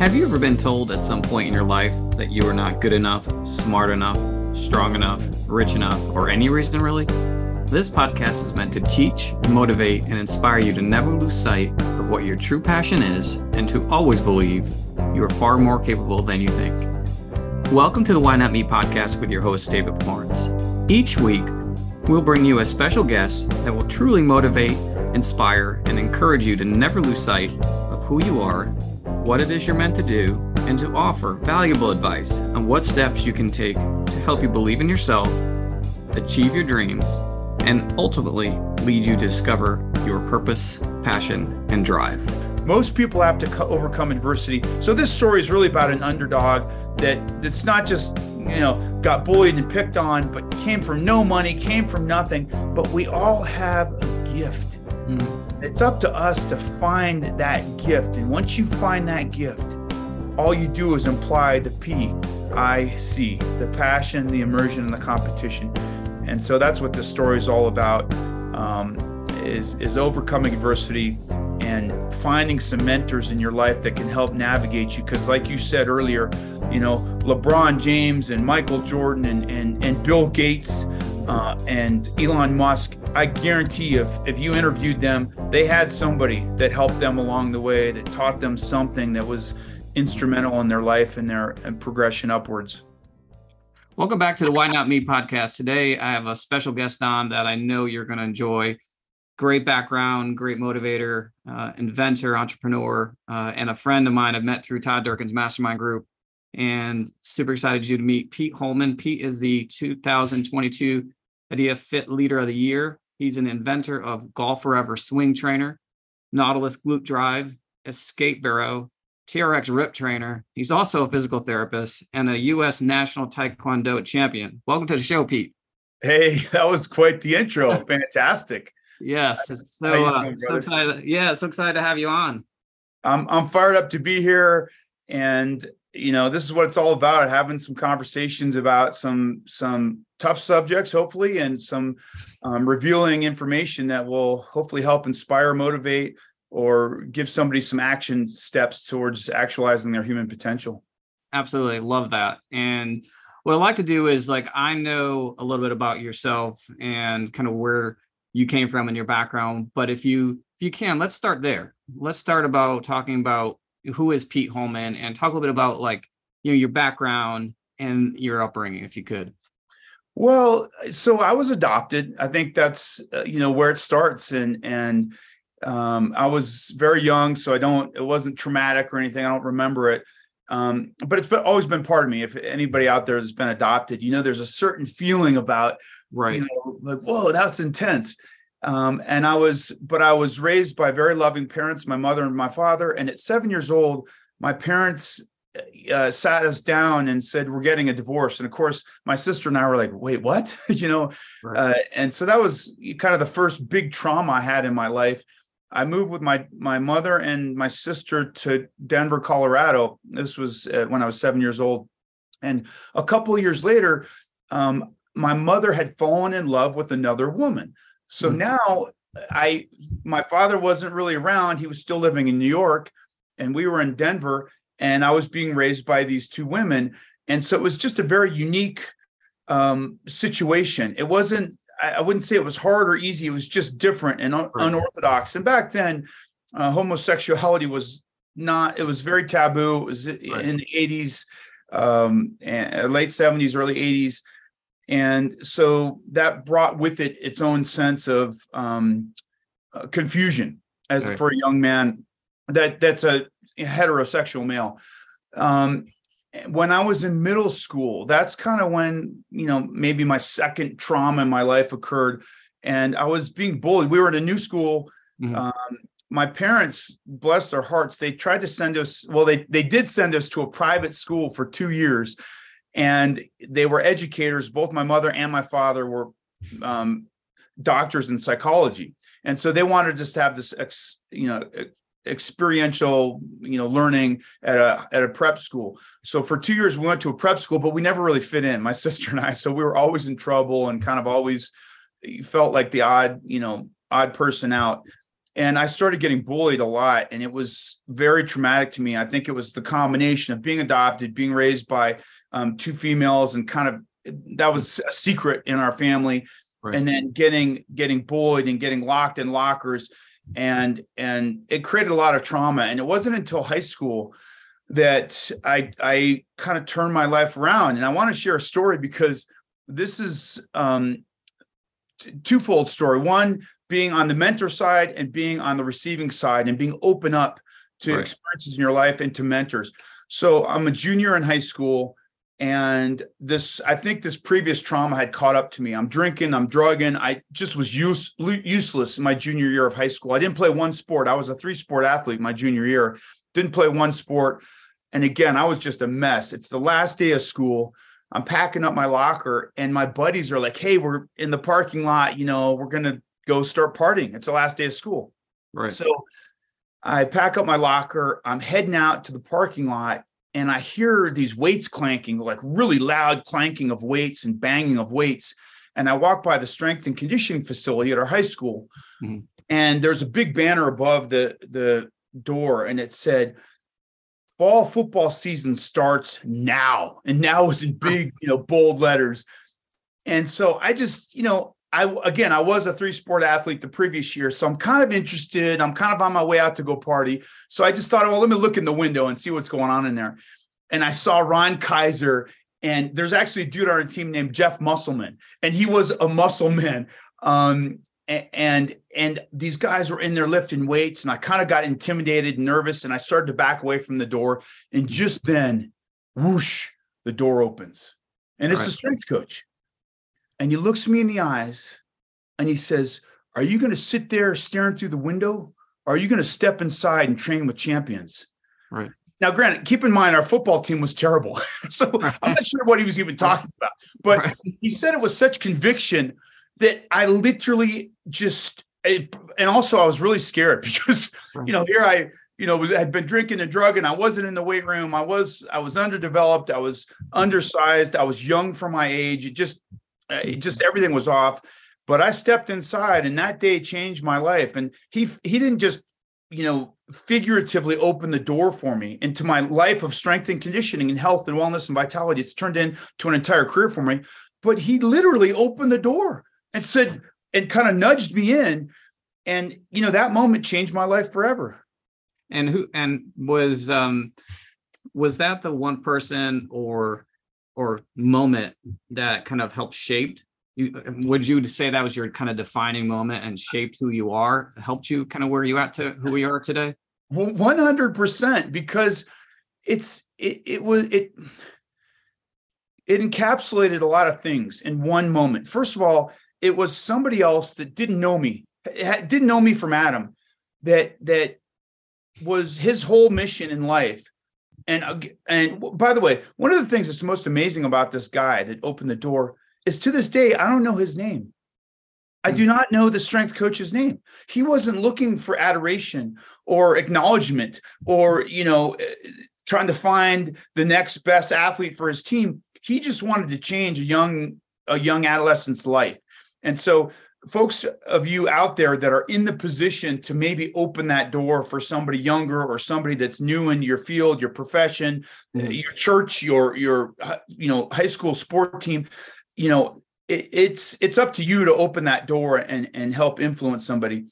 Have you ever been told at some point in your life that you are not good enough, smart enough, strong enough, rich enough, or any reason really? This podcast is meant to teach, motivate, and inspire you to never lose sight of what your true passion is and to always believe you are far more capable than you think. Welcome to the Why Not Me podcast with your host, David Barnes. Each week, we'll bring you a special guest that will truly motivate, inspire, and encourage you to never lose sight of who you are, what it is you're meant to do, and to offer valuable advice on what steps you can take to help you believe in yourself, achieve your dreams, and ultimately lead you to discover your purpose, passion, and drive. Most people have to overcome adversity. So this story is really about an underdog that's not just, got bullied and picked on, but came from no money, came from nothing. But we all have a gift. It's up to us to find that gift. And once you find that gift, all you do is imply the PIC, the passion, the immersion, and the competition. And so that's what this story is all about, is overcoming adversity and finding some mentors in your life that can help navigate you. Because like you said earlier, LeBron James and Michael Jordan and Bill Gates and Elon Musk, I guarantee you, if you interviewed them, they had somebody that helped them along the way, that taught them something that was instrumental in their life and their progression upwards. Welcome back to the Why Not Me podcast. Today, I have a special guest on that I know you're going to enjoy. Great background, great motivator, inventor, entrepreneur, and a friend of mine I've met through Todd Durkin's mastermind group. And super excited you to meet Pete Holman. Pete is the 2022 Idea Fit Leader of the Year. He's an inventor of GolfForever Swing Trainer, Nautilus Glute Drive, Escape Barrow, TRX Rip Trainer. He's also a physical therapist and a U.S. National Taekwondo champion. Welcome to the show, Pete. Hey, that was quite the intro. Fantastic. Yes, it's so excited. Yeah, so excited to have you on. I'm fired up to be here, and this is what it's all about: having some conversations about some tough subjects, hopefully, and some revealing information that will hopefully help inspire, motivate, or give somebody some action steps towards actualizing their human potential. Absolutely, love that. And what I'd like to do is, I know a little bit about yourself and kind of where you came from in your background, but if you can, let's start there. Let's start about talking about who is Pete Holman, and talk a little bit about your background and your upbringing, if you could. Well, so I was adopted. I think that's where it starts, and I was very young, so it wasn't traumatic or anything. I don't remember it, but it's always been part of me. If anybody out there has been adopted, there's a certain feeling about, right, whoa, that's intense. I was raised by very loving parents, my mother and my father. And at 7 years old, my parents sat us down and said, we're getting a divorce. And of course, my sister and I were like, wait, what? Right. And so that was kind of the first big trauma I had in my life. I moved with my mother and my sister to Denver, Colorado. This was when I was 7 years old. And a couple of years later, my mother had fallen in love with another woman. So now my father wasn't really around. He was still living in New York, and we were in Denver, and I was being raised by these two women. And so it was just a very unique situation. It wasn't, I wouldn't say it was hard or easy. It was just different and unorthodox. And back then, homosexuality was not, it was very taboo. It was in the 80s, late 70s, early 80s. And so that brought with it its own sense of confusion for a young man that's a heterosexual male. When I was in middle school, that's kind of when, maybe my second trauma in my life occurred, and I was being bullied. We were in a new school. Mm-hmm. My parents, bless their hearts, they tried to send us, they did send us to a private school for 2 years. And they were educators. Both my mother and my father were doctors in psychology, and so they wanted us to have this, experiential, learning at a prep school. So for 2 years we went to a prep school, but we never really fit in. My sister and I, so we were always in trouble and kind of always felt like the odd person out. And I started getting bullied a lot, and it was very traumatic to me. I think it was the combination of being adopted, being raised by two females, and kind of that was a secret in our family. Right. And then getting bullied and getting locked in lockers. And it created a lot of trauma. And it wasn't until high school that I kind of turned my life around. And I want to share a story because this is twofold story. One, being on the mentor side and being on the receiving side and being open up to right. experiences in your life and to mentors. So I'm a junior in high school, and I think this previous trauma had caught up to me. I'm drinking, I'm drugging. I just was useless in my junior year of high school. I didn't play one sport. I was a 3-sport athlete my junior year. Didn't play one sport. And again, I was just a mess. It's the last day of school. I'm packing up my locker, and my buddies are like, hey, we're in the parking lot. You know, we're going to go start partying. It's the last day of school. Right. So I pack up my locker. I'm heading out to the parking lot, and I hear these weights clanking, like really loud clanking of weights and banging of weights. And I walk by the strength and conditioning facility at our high school. Mm-hmm. And there's a big banner above the door, and it said, fall football season starts now. And now is in big, bold letters. And so I just, I was a 3-sport athlete the previous year. So I'm kind of interested. I'm kind of on my way out to go party. So I just thought, well, let me look in the window and see what's going on in there. And I saw Ron Kaiser, and there's actually a dude on our team named Jeff Musselman, and he was a muscleman. And these guys were in there lifting weights, and I kind of got intimidated and nervous, and I started to back away from the door. And just then, whoosh, the door opens. And it's the strength coach. And he looks me in the eyes, and he says, are you going to sit there staring through the window? Or are you going to step inside and train with champions? Right. Now, granted, keep in mind, our football team was terrible. So I'm not sure what he was even talking about. But he said it with such conviction that I literally just, and also I was really scared because, here I, had been drinking and drugging. I wasn't in the weight room. I was underdeveloped. I was undersized. I was young for my age. It just everything was off, but I stepped inside, and that day changed my life. And he didn't just, figuratively open the door for me into my life of strength and conditioning and health and wellness and vitality. It's turned into an entire career for me, but he literally opened the door. And said, and kind of nudged me in, and that moment changed my life forever. And was that the one person or moment that kind of helped shape you? Would you say that was your kind of defining moment and shaped who you are, helped you kind of where you at to who we are today? 100%, because it encapsulated a lot of things in one moment. First of all, it was somebody else that didn't know me from Adam, that was his whole mission in life. And by the way, one of the things that's most amazing about this guy that opened the door is to this day, I don't know his name. I do not know the strength coach's name. He wasn't looking for adoration or acknowledgement or, trying to find the next best athlete for his team. He just wanted to change a young adolescent's life. And so folks of you out there that are in the position to maybe open that door for somebody younger or somebody that's new in your field, your profession, your church, your high school sport team, it's up to you to open that door and help influence somebody.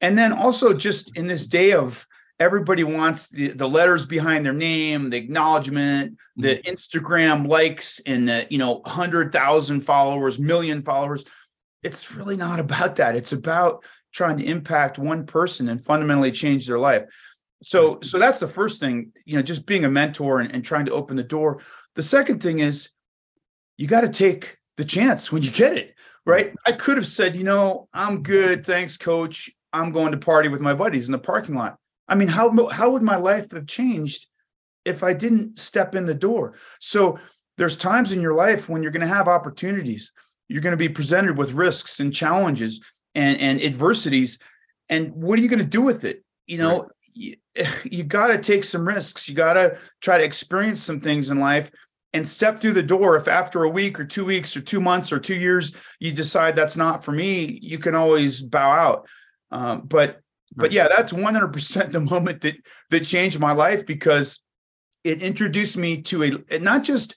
And then also just in this day of everybody wants the letters behind their name, the acknowledgement, the Instagram likes, and the 100,000 followers, million followers. It's really not about that. It's about trying to impact one person and fundamentally change their life. So that's the first thing, just being a mentor and trying to open the door. The second thing is you got to take the chance when you get it, right? I could have said, I'm good. Thanks, coach. I'm going to party with my buddies in the parking lot. I mean, how would my life have changed if I didn't step in the door? So there's times in your life when you're going to have opportunities. You're going to be presented with risks and challenges and adversities. And what are you going to do with it? You got to take some risks. You got to try to experience some things in life and step through the door. If after a week or 2 weeks or 2 months or 2 years, you decide that's not for me, you can always bow out. But But yeah, that's 100% the moment that changed my life, because it introduced me to a not just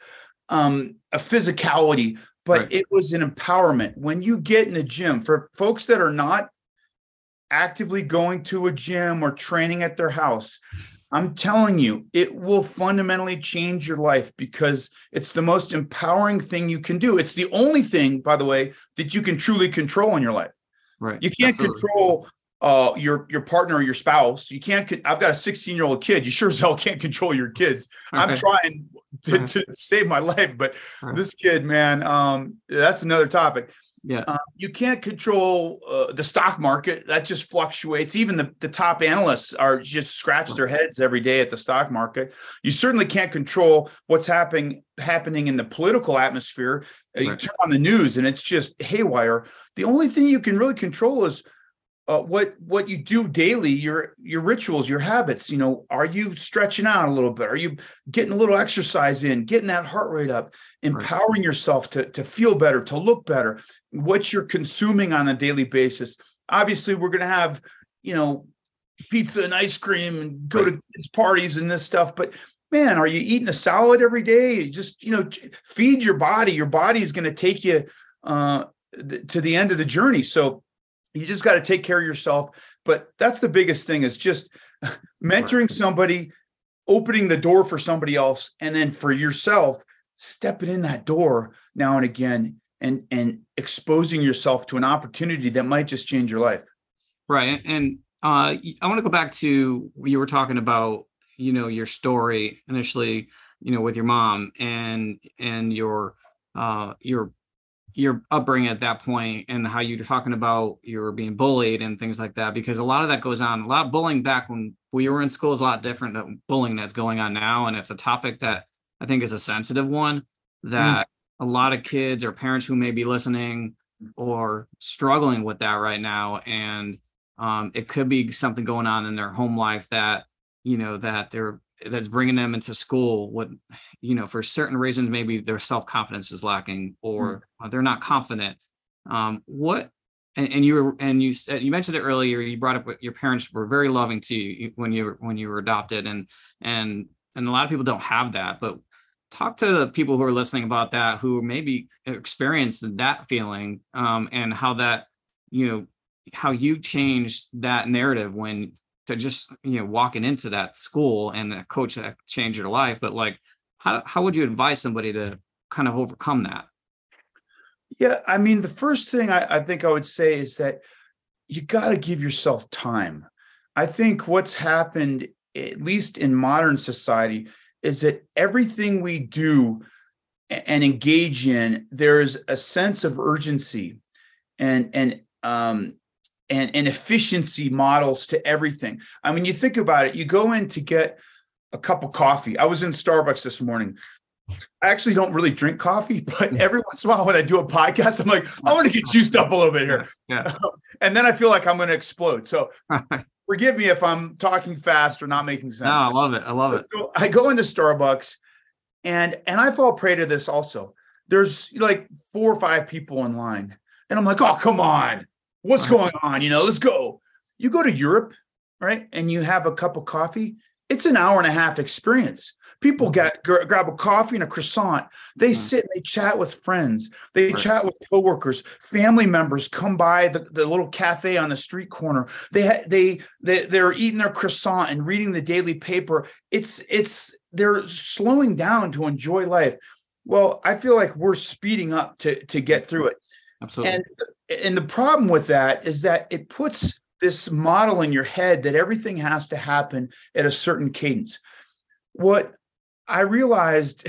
a physicality, but it was an empowerment. When you get in the gym, for folks that are not actively going to a gym or training at their house, I'm telling you, it will fundamentally change your life, because it's the most empowering thing you can do. It's the only thing, by the way, that you can truly control in your life. Right. You can't control your partner or your spouse. You can't. I've got a 16-year-old kid. You sure as hell can't control your kids. I'm trying to save my life, but this kid, man, that's another topic. Yeah, you can't control the stock market. That just fluctuates. Even the top analysts are just scratch their heads every day at the stock market. You certainly can't control what's happening in the political atmosphere. You turn on the news and it's just haywire. The only thing you can really control is what you do daily, your rituals, your habits. You know, are you stretching out a little bit? Are you getting a little exercise in, getting that heart rate up, empowering yourself to feel better, to look better, what you're consuming on a daily basis? Obviously, we're going to have, you know, pizza and ice cream and go to kids' parties and this stuff. But man, are you eating a salad every day? Just, you know, feed your body. Your body is going to take you to the end of the journey. So you just got to take care of yourself. But that's the biggest thing, is just mentoring somebody, opening the door for somebody else, and then for yourself, stepping in that door now and again and exposing yourself to an opportunity that might just change your life. Right. And I want to go back to, you were talking about, you know, your story initially, you know, with your mom and your upbringing at that point, and how you were talking about you were being bullied and things like that, because a lot of that goes on. A lot of bullying back when we were in school is a lot different than bullying that's going on now. And it's a topic that I think is a sensitive one that a lot of kids or parents who may be listening or struggling with that right now. And it could be something going on in their home life that, you know, that's bringing them into school. What, you know, for certain reasons, maybe their self-confidence is lacking, or they're not confident. You mentioned it earlier. You brought up what your parents were very loving to you when you were adopted, and a lot of people don't have that. But talk to the people who are listening about that, who maybe experienced that feeling, and how that, you know, how you changed that narrative when. To just, you know, walking into that school and a coach that changed your life, but like, how would you advise somebody to kind of overcome that? Yeah, I mean, the first thing I think I would say is that you got to give yourself time. I think what's happened, at least in modern society, is that everything we do and engage in, there is a sense of urgency and efficiency models to everything. I mean, you think about it, you go in to get a cup of coffee. I was in Starbucks this morning. I actually don't really drink coffee, but every once in a while when I do a podcast, I'm like, I want to get juiced up a little bit here. Yeah. And then I feel like I'm going to explode. So forgive me if I'm talking fast or not making sense. No, I love it. I love it. So I go into Starbucks and I fall prey to this also. There's like 4 or 5 people in line and I'm like, oh, come on. What's going on? You know, let's go. You go to Europe, right? And you have a cup of coffee. It's an hour-and-a-half experience. People grab a coffee and a croissant. They sit and they chat with friends. They chat with coworkers. Family members come by the little cafe on the street corner. They're eating their croissant and reading the daily paper. They're slowing down to enjoy life. Well, I feel like we're speeding up to get through it. Absolutely. And the problem with that is that it puts this model in your head that everything has to happen at a certain cadence. What I realized,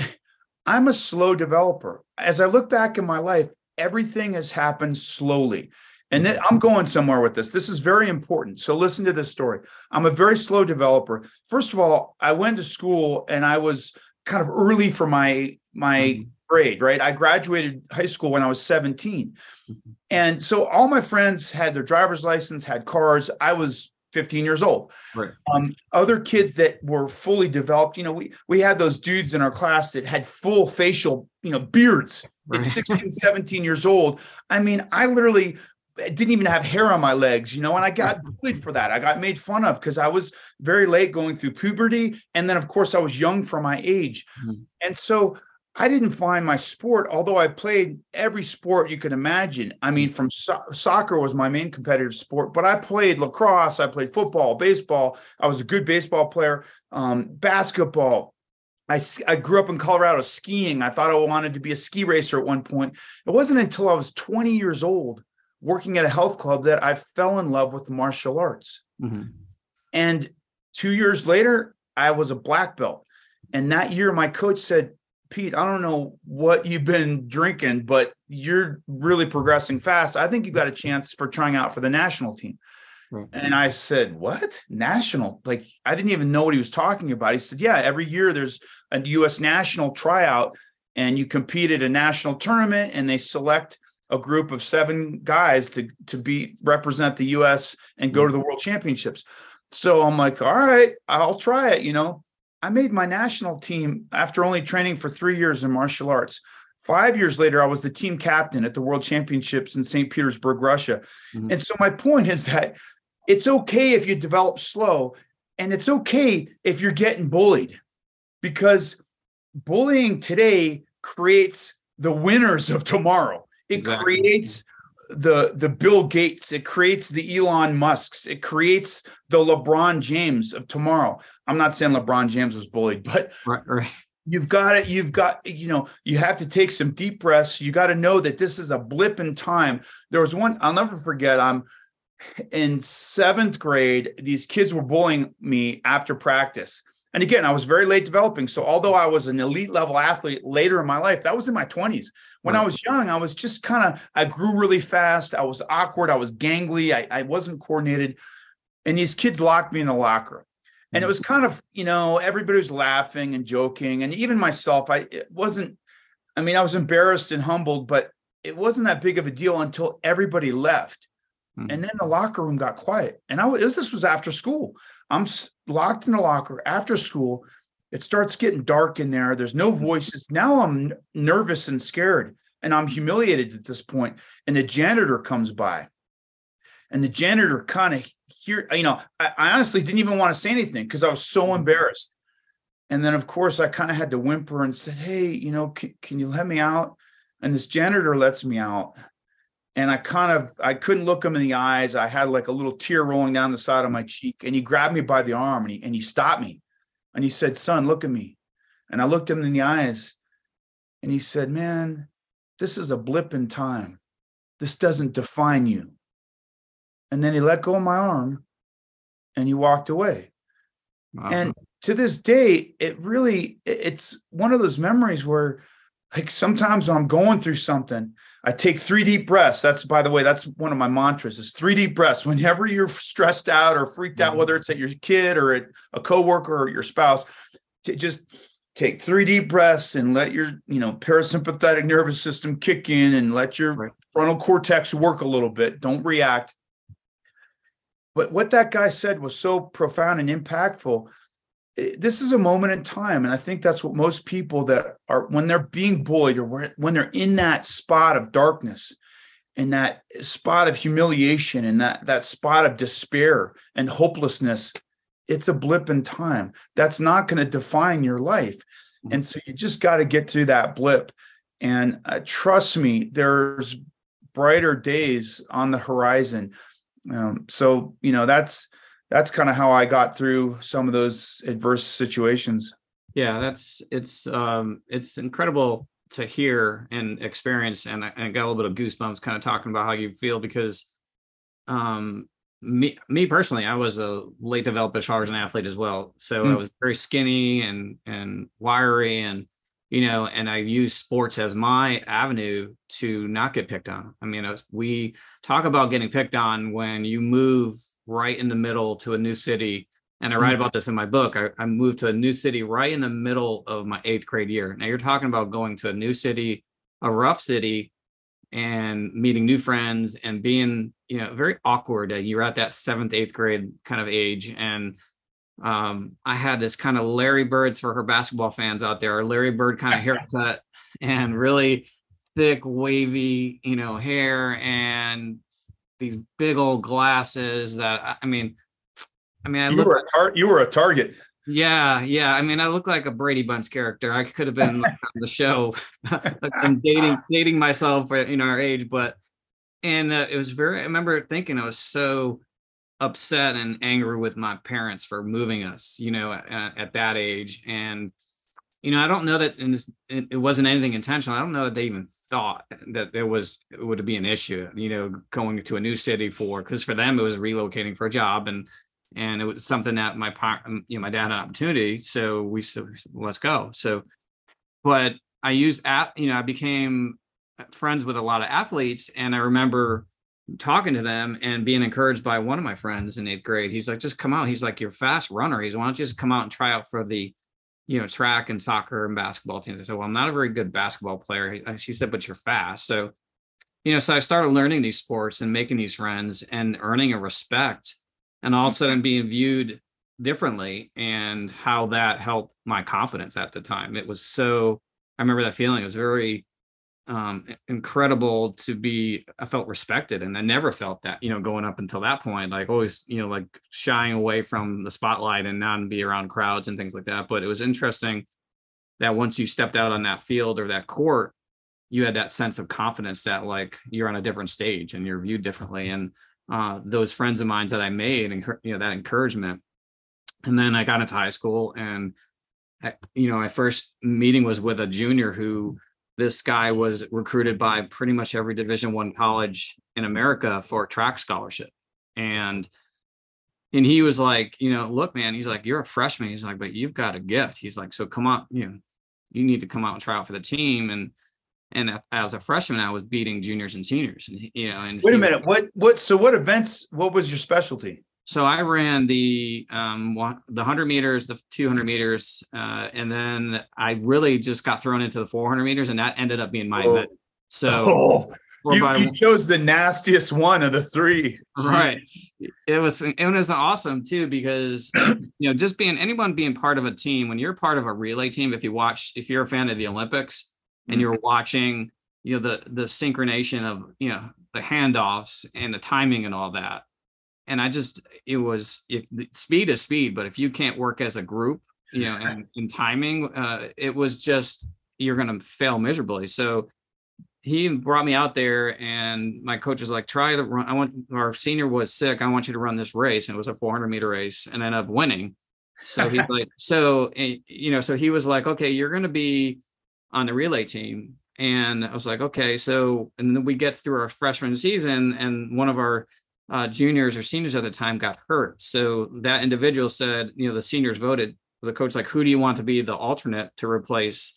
I'm a slow developer. As I look back in my life, everything has happened slowly. And I'm going somewhere with this. This is very important. So listen to this story. I'm a very slow developer. First of all, I went to school and I was kind of early for my grade, right? I graduated high school when I was 17. And so all my friends had their driver's license, had cars. I was 15 years old. Right. Other kids that were fully developed, you know, we had those dudes in our class that had full facial, you know, beards at 16, 17 years old. I mean, I literally didn't even have hair on my legs, you know, and I got bullied for that. I got made fun of because I was very late going through puberty. And then, of course, I was young for my age. Mm-hmm. And so I didn't find my sport, although I played every sport you could imagine. I mean, from soccer was my main competitive sport, but I played lacrosse. I played football, baseball. I was a good baseball player, basketball. I grew up in Colorado skiing. I thought I wanted to be a ski racer at one point. It wasn't until I was 20 years old working at a health club that I fell in love with the martial arts. Mm-hmm. And 2 years later, I was a black belt. And that year, my coach said, Pete, I don't know what you've been drinking, but you're really progressing fast. I think you got a chance for trying out for the national team. Right. And I said, what? National? Like, I didn't even know what he was talking about. He said, yeah, every year there's a U.S. national tryout and you compete at a national tournament and they select a group of 7 guys to represent the U.S. and go to the world championships. So I'm like, all right, I'll try it. You know, I made my national team after only training for 3 years in martial arts. 5 years later, I was the team captain at the world championships in St. Petersburg, Russia. Mm-hmm. And so my point is that it's okay if you develop slow, and it's okay if you're getting bullied, because bullying today creates the winners of tomorrow. It exactly. creates the Bill Gates. It creates the Elon Musks. It creates the LeBron James of tomorrow. I'm not saying LeBron James was bullied, but right. You've got it. You've got, you know, you have to take some deep breaths. You got to know that this is a blip in time. There was one, I'll never forget. I'm in 7th grade. These kids were bullying me after practice. And again, I was very late developing. So although I was an elite level athlete later in my life, that was in my 20s. When I was young, I was just kind of, I grew really fast. I was awkward. I was gangly. I wasn't coordinated. And these kids locked me in the locker room. And it was kind of, you know, everybody was laughing and joking. And even myself, I was embarrassed and humbled, but it wasn't that big of a deal until everybody left. Mm-hmm. And then the locker room got quiet. And this was after school. I'm locked in the locker after school. It starts getting dark in there. There's no voices. Now I'm nervous and scared, and I'm humiliated at this point. And the janitor comes by, and the janitor kind of here, you know, I honestly didn't even want to say anything because I was so embarrassed. And then, of course, I kind of had to whimper and said, hey, you know, can you let me out? And this janitor lets me out. And I couldn't look him in the eyes. I had like a little tear rolling down the side of my cheek. And he grabbed me by the arm and he stopped me. And he said, son, look at me. And I looked him in the eyes and he said, man, this is a blip in time. This doesn't define you. And then he let go of my arm and he walked away. Wow. And to this day, it's one of those memories where, like, sometimes when I'm going through something, I take 3 deep breaths. That's, by the way, that's one of my mantras, is 3 deep breaths. Whenever you're stressed out or freaked out, whether it's at your kid or at a coworker or your spouse, to just take 3 deep breaths and let your, you know, parasympathetic nervous system kick in and let your frontal cortex work a little bit. Don't react. But what that guy said was so profound and impactful. This is a moment in time. And I think that's what most people that are, when they're being bullied or when they're in that spot of darkness and that spot of humiliation and that spot of despair and hopelessness, it's a blip in time. That's not going to define your life. And so you just got to get through that blip. And trust me, there's brighter days on the horizon. So, you know, that's kind of how I got through some of those adverse situations. Yeah, it's incredible to hear and experience. And I got a little bit of goosebumps kind of talking about how you feel, because me personally, I was a late developed Charleston athlete as well. So I was very skinny and wiry, and, you know, and I used sports as my avenue to not get picked on. I mean, we talk about getting picked on when you move right in the middle to a new city. And I write about this in my book. I moved to a new city right in the middle of my 8th grade year. Now you're talking about going to a new city, a rough city, and meeting new friends and being, you know, very awkward. You're at that 7th, 8th grade kind of age. And I had this kind of Larry Bird's, for her basketball fans out there, Larry Bird kind of haircut and really thick, wavy, you know, hair, and these big old glasses that, I mean, you were a target. Yeah. I mean, I look like a Brady Bunch character. I could have been like on the show. I'm dating myself in our age, but, and it was I remember thinking I was so upset and angry with my parents for moving us, at that age. And, I don't know that it wasn't anything intentional. I don't know that they even thought that it would be an issue, going to a new city because for them, it was relocating for a job. And it was something that my dad had an opportunity. So we said, let's go. So, but I I became friends with a lot of athletes. And I remember talking to them and being encouraged by one of my friends in 8th grade. He's like, just come out. He's like, you're a fast runner. Why don't you just come out and try out for the, track and soccer and basketball teams. I said, well, I'm not a very good basketball player. She said, but you're fast. So, so I started learning these sports and making these friends and earning a respect. And all of a sudden being viewed differently, and how that helped my confidence at the time. It was so, I remember that feeling. It was very incredible I felt respected. And I never felt that, going up until that point, like always, like shying away from the spotlight and not be around crowds and things like that. But it was interesting that once you stepped out on that field or that court, you had that sense of confidence that like you're on a different stage and you're viewed differently. And those friends of mine that I made and, that encouragement. And then I got into high school and, my first meeting was with a junior who this guy was recruited by pretty much every Division I college in America for a track scholarship. And he was like, look, man, he's like, you're a freshman. He's like, but you've got a gift. He's like, so come on, you need to come out and try out for the team. And as a freshman, I was beating juniors and seniors. And wait a minute, what events? What was your specialty? So I ran the 100 meters, the 200 meters, and then I really just got thrown into the 400 meters, and that ended up being my event. So you chose the nastiest one of the three, right? It was awesome too because just being part of a team when you're part of a relay team. If you're a fan of the Olympics. And you're watching, the synchronization of, the handoffs and the timing and all that. And speed is speed, but if you can't work as a group, and timing, it was just, you're going to fail miserably. So he brought me out there and my coach was like, try to run. Our senior was sick. I want you to run this race. And it was a 400 meter race and I ended up winning. So he's like, so he was like, okay, you're going to be on the relay team. And I was like, okay, so, and then we get through our freshman season and one of our juniors or seniors at the time got hurt. So that individual said, the seniors voted, the coach, like, who do you want to be the alternate to replace,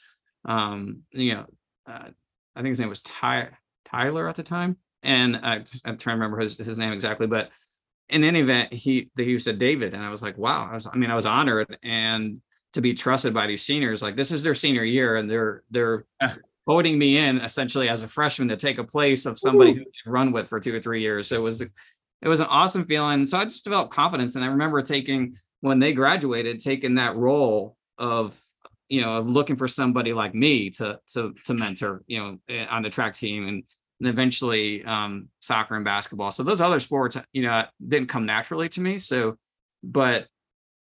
I think his name was Tyler at the time. And I'm trying to remember his name exactly, but in any event, he said David. And I was like, wow, I was honored. And to be trusted by these seniors, like this is their senior year and they're voting me in essentially as a freshman to take a place of somebody who they've run with for 2 or 3 years. So it was an awesome feeling. So I just developed confidence. And I remember when they graduated, taking that role of, of looking for somebody like me to mentor, on the track team and eventually soccer and basketball. So those other sports, didn't come naturally to me. So, but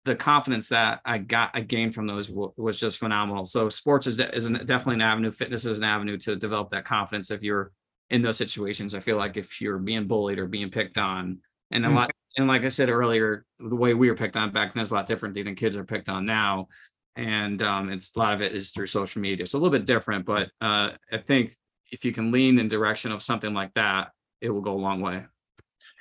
the confidence that I gained from those was just phenomenal. So sports is definitely an avenue. Fitness is an avenue to develop that confidence. If you're in those situations, I feel like if you're being bullied or being picked on and a lot, and like I said earlier, the way we were picked on back then is a lot different than kids are picked on now. And it's a lot of it is through social media. It's a little bit different, but I think if you can lean in direction of something like that, it will go a long way.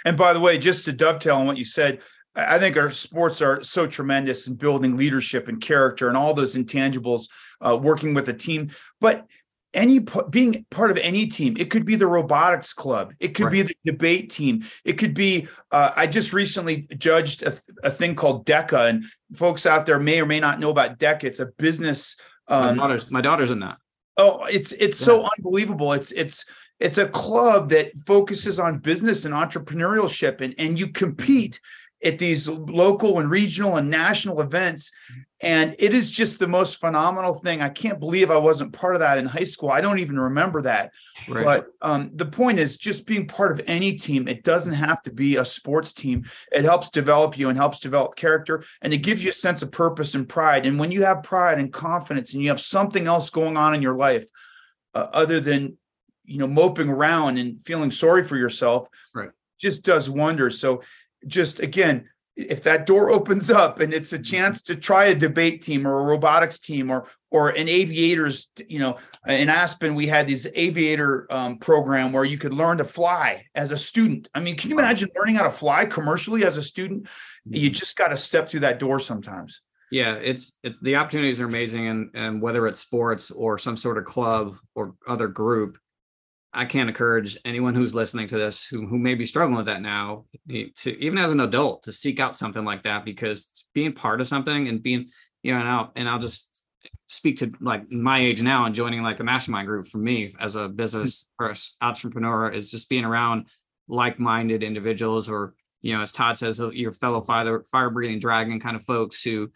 And by the way, just to dovetail on what you said, I think our sports are so tremendous in building leadership and character and all those intangibles, working with a team, but being part of any team, it could be the robotics club. It could be the debate team. It could be, I just recently judged a thing called DECA, and folks out there may or may not know about DECA. It's a business. My daughter's in that. Oh, it's so unbelievable. It's a club that focuses on business and entrepreneurship and you compete at these local and regional and national events. And it is just the most phenomenal thing. I can't believe I wasn't part of that in high school. I don't even remember that. Right. But the point is just being part of any team. It doesn't have to be a sports team. It helps develop you and helps develop character. And it gives you a sense of purpose and pride. And when you have pride and confidence and you have something else going on in your life other than, you know, moping around and feeling sorry for yourself, right, just does wonders. So just, again, if that door opens up and it's a chance to try a debate team or a robotics team or an aviators, you know, in Aspen, we had this aviator program where you could learn to fly as a student. I mean, can you imagine learning how to fly commercially as a student? You just got to step through that door sometimes. Yeah, it's the opportunities are amazing. And whether it's sports or some sort of club or other group, I can't encourage anyone who's listening to this who may be struggling with that now, to even as an adult, to seek out something like that, because being part of something and being, you know, and I'll just speak to like my age now and joining like a mastermind group for me as a business or entrepreneur is just being around like-minded individuals or, you know, as Todd says, your fellow fire-breathing dragon kind of folks who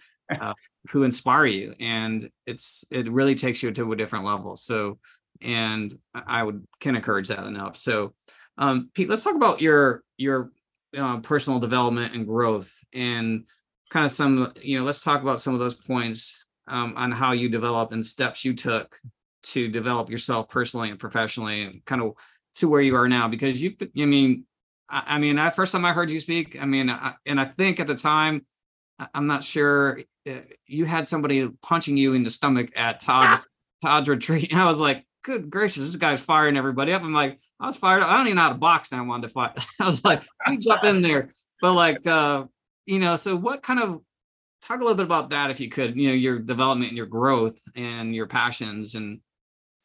inspire you. And it really takes you to a different level. So, and I can encourage that enough. So, Pete, let's talk about your personal development and growth, and kind of some, you know, let's talk about some of those points on how you develop and steps you took to develop yourself personally and professionally, and kind of to where you are now. Because I mean, first time I heard you speak, I think at the time, I'm not sure, you had somebody punching you in the stomach at Todd's retreat, and I was like, good gracious, this guy's firing everybody up. I'm like, I was fired up. I don't even know how to box now. I wanted to fight. I was like, you jump in there. But like, you know, so what kind of, talk a little bit about that if you could, you know, your development and your growth and your passions and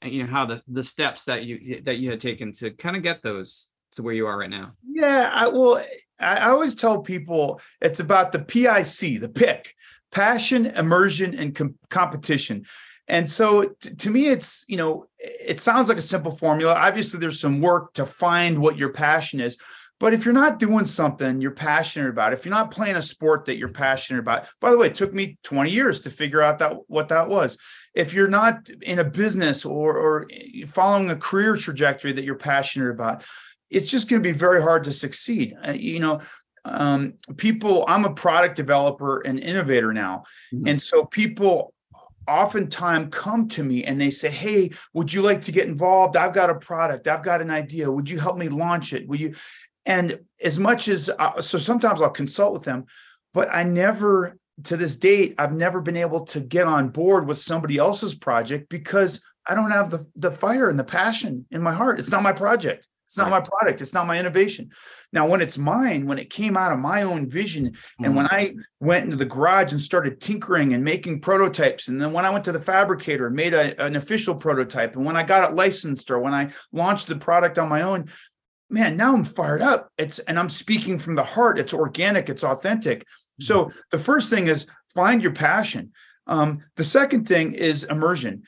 you know, how the steps that you had taken to kind of get those to where you are right now. Yeah, I always tell people it's about the PIC, the pick, passion, immersion, and competition. And so to me, it's, you know, it sounds like a simple formula. Obviously, there's some work to find what your passion is. But if you're not doing something you're passionate about, if you're not playing a sport that you're passionate about, by the way, it took me 20 years to figure out what that was. If you're not in a business or following a career trajectory that you're passionate about, it's just going to be very hard to succeed. I'm a product developer and innovator now. Mm-hmm. And so people oftentimes come to me and they say, hey, would you like to get involved? I've got a product. I've got an idea. Would you help me launch it? Will you? And as much as, so sometimes I'll consult with them, but I never, to this date, I've never been able to get on board with somebody else's project because I don't have the fire and the passion in my heart. It's not my project. It's not my product. It's not my innovation. Now, when it's mine, when it came out of my own vision, and when I went into the garage and started tinkering and making prototypes, and then when I went to the fabricator and made an official prototype, and when I got it licensed or when I launched the product on my own, man, now I'm fired up. And I'm speaking from the heart. It's organic. It's authentic. Mm-hmm. So the first thing is find your passion. The second thing is immersion.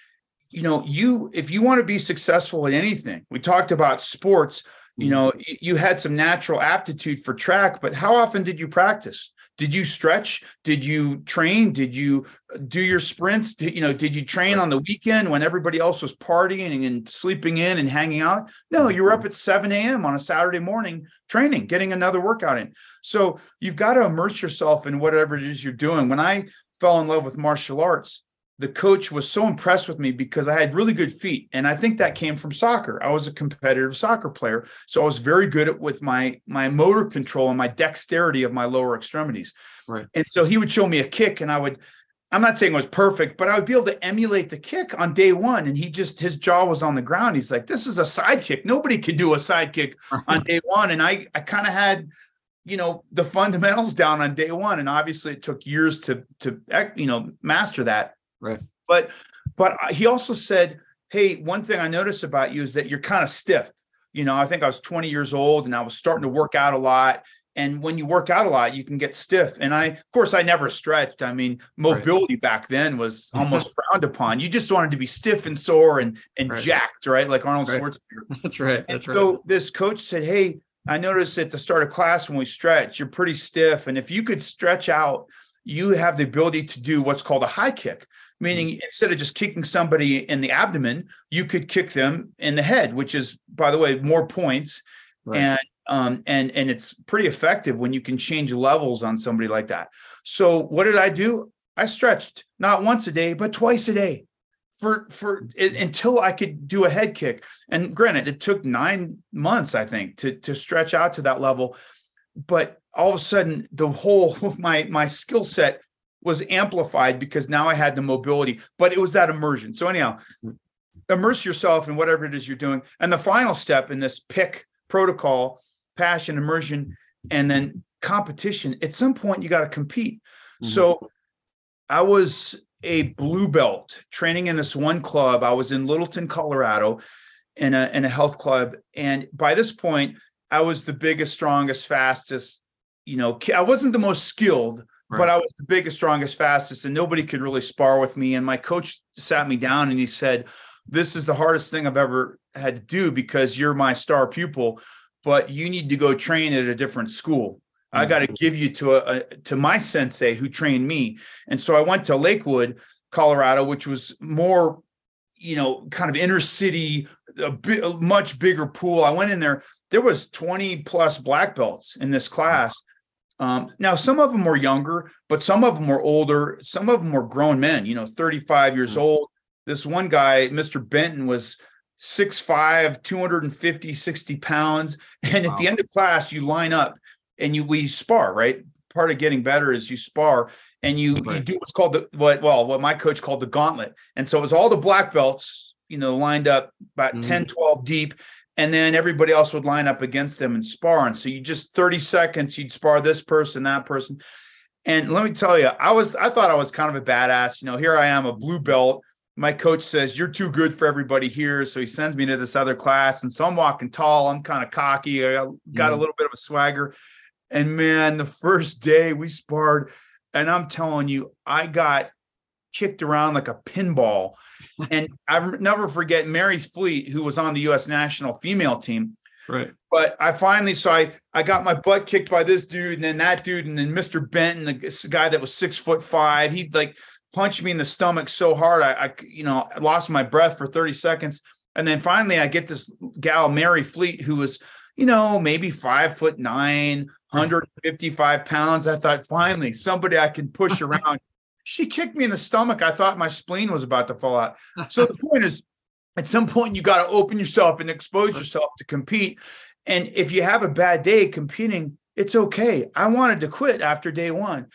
You know, if you want to be successful at anything, we talked about sports, you know, you had some natural aptitude for track, but how often did you practice? Did you stretch? Did you train? Did you do your sprints? Did you train on the weekend when everybody else was partying and sleeping in and hanging out? No, you were up at 7 a.m. on a Saturday morning training, getting another workout in. So you've got to immerse yourself in whatever it is you're doing. When I fell in love with martial arts, the coach was so impressed with me because I had really good feet. And I think that came from soccer. I was a competitive soccer player. So I was very good with my motor control and my dexterity of my lower extremities. Right. And so he would show me a kick and I'm not saying it was perfect, but I would be able to emulate the kick on day one. And his jaw was on the ground. He's like, this is a side kick. Nobody could do a side kick on day one. And I kind of had, you know, the fundamentals down on day one. And obviously it took years to you know, master that. Right. But he also said, hey, one thing I noticed about you is that you're kind of stiff. You know, I think I was 20 years old and I was starting to work out a lot. And when you work out a lot, you can get stiff. And I never stretched. I mean, mobility back then was almost frowned upon. You just wanted to be stiff and sore and jacked, right? Like Arnold Schwarzenegger. That's right. So this coach said, hey, I noticed at the start of class when we stretch, you're pretty stiff. And if you could stretch out, you have the ability to do what's called a high kick, meaning instead of just kicking somebody in the abdomen, you could kick them in the head, which is, by the way, more points. Right. And it's pretty effective when you can change levels on somebody like that. So what did I do? I stretched not once a day, but twice a day for until I could do a head kick. And granted, it took 9 months, I think, to stretch out to that level. But all of a sudden, the whole my skill set was amplified because now I had the mobility, but it was that immersion. So anyhow, immerse yourself in whatever it is you're doing. And the final step in this pick protocol, passion, immersion, and then competition. At some point, you got to compete. Mm-hmm. So I was a blue belt training in this one club. I was in Littleton, Colorado, in a health club. And by this point, I was the biggest, strongest, fastest. I wasn't the most skilled, right, but I was the biggest, strongest, fastest, and nobody could really spar with me. And my coach sat me down and he said, "This is the hardest thing I've ever had to do because you're my star pupil, but you need to go train at a different school. Mm-hmm. I got to give you to my sensei who trained me." And so I went to Lakewood, Colorado, which was more, kind of inner city, a much bigger pool. I went in there. There was 20 plus black belts in this class. Now, some of them were younger, but some of them were older. Some of them were grown men, 35 years old. This one guy, Mr. Benton, was 6'5", 250, 60 pounds. And wow. At the end of class, you line up and we spar, right? Part of getting better is you spar and you do what's called what my coach called the gauntlet. And so it was all the black belts, lined up about 10, 12 deep. And then everybody else would line up against them and spar. And so you just 30 seconds, you'd spar this person, that person. And let me tell you, I thought I was kind of a badass. Here I am, a blue belt. My coach says, "You're too good for everybody here." So he sends me to this other class. And so I'm walking tall. I'm kind of cocky. I got a little bit of a swagger. And man, the first day we sparred, and I'm telling you, I got kicked around like a pinball. And I'll never forget Mary Fleet, who was on the U.S. national female team. Right. But I got my butt kicked by this dude and then that dude. And then Mr. Benton, the guy that was 6'5", he punched me in the stomach so hard. I lost my breath for 30 seconds. And then finally I get this gal, Mary Fleet, who was, maybe 5'9", 155 pounds. I thought, finally, somebody I can push around. She kicked me in the stomach. I thought my spleen was about to fall out. So the point is, at some point, you got to open yourself and expose yourself to compete. And if you have a bad day competing, it's okay. I wanted to quit after day one.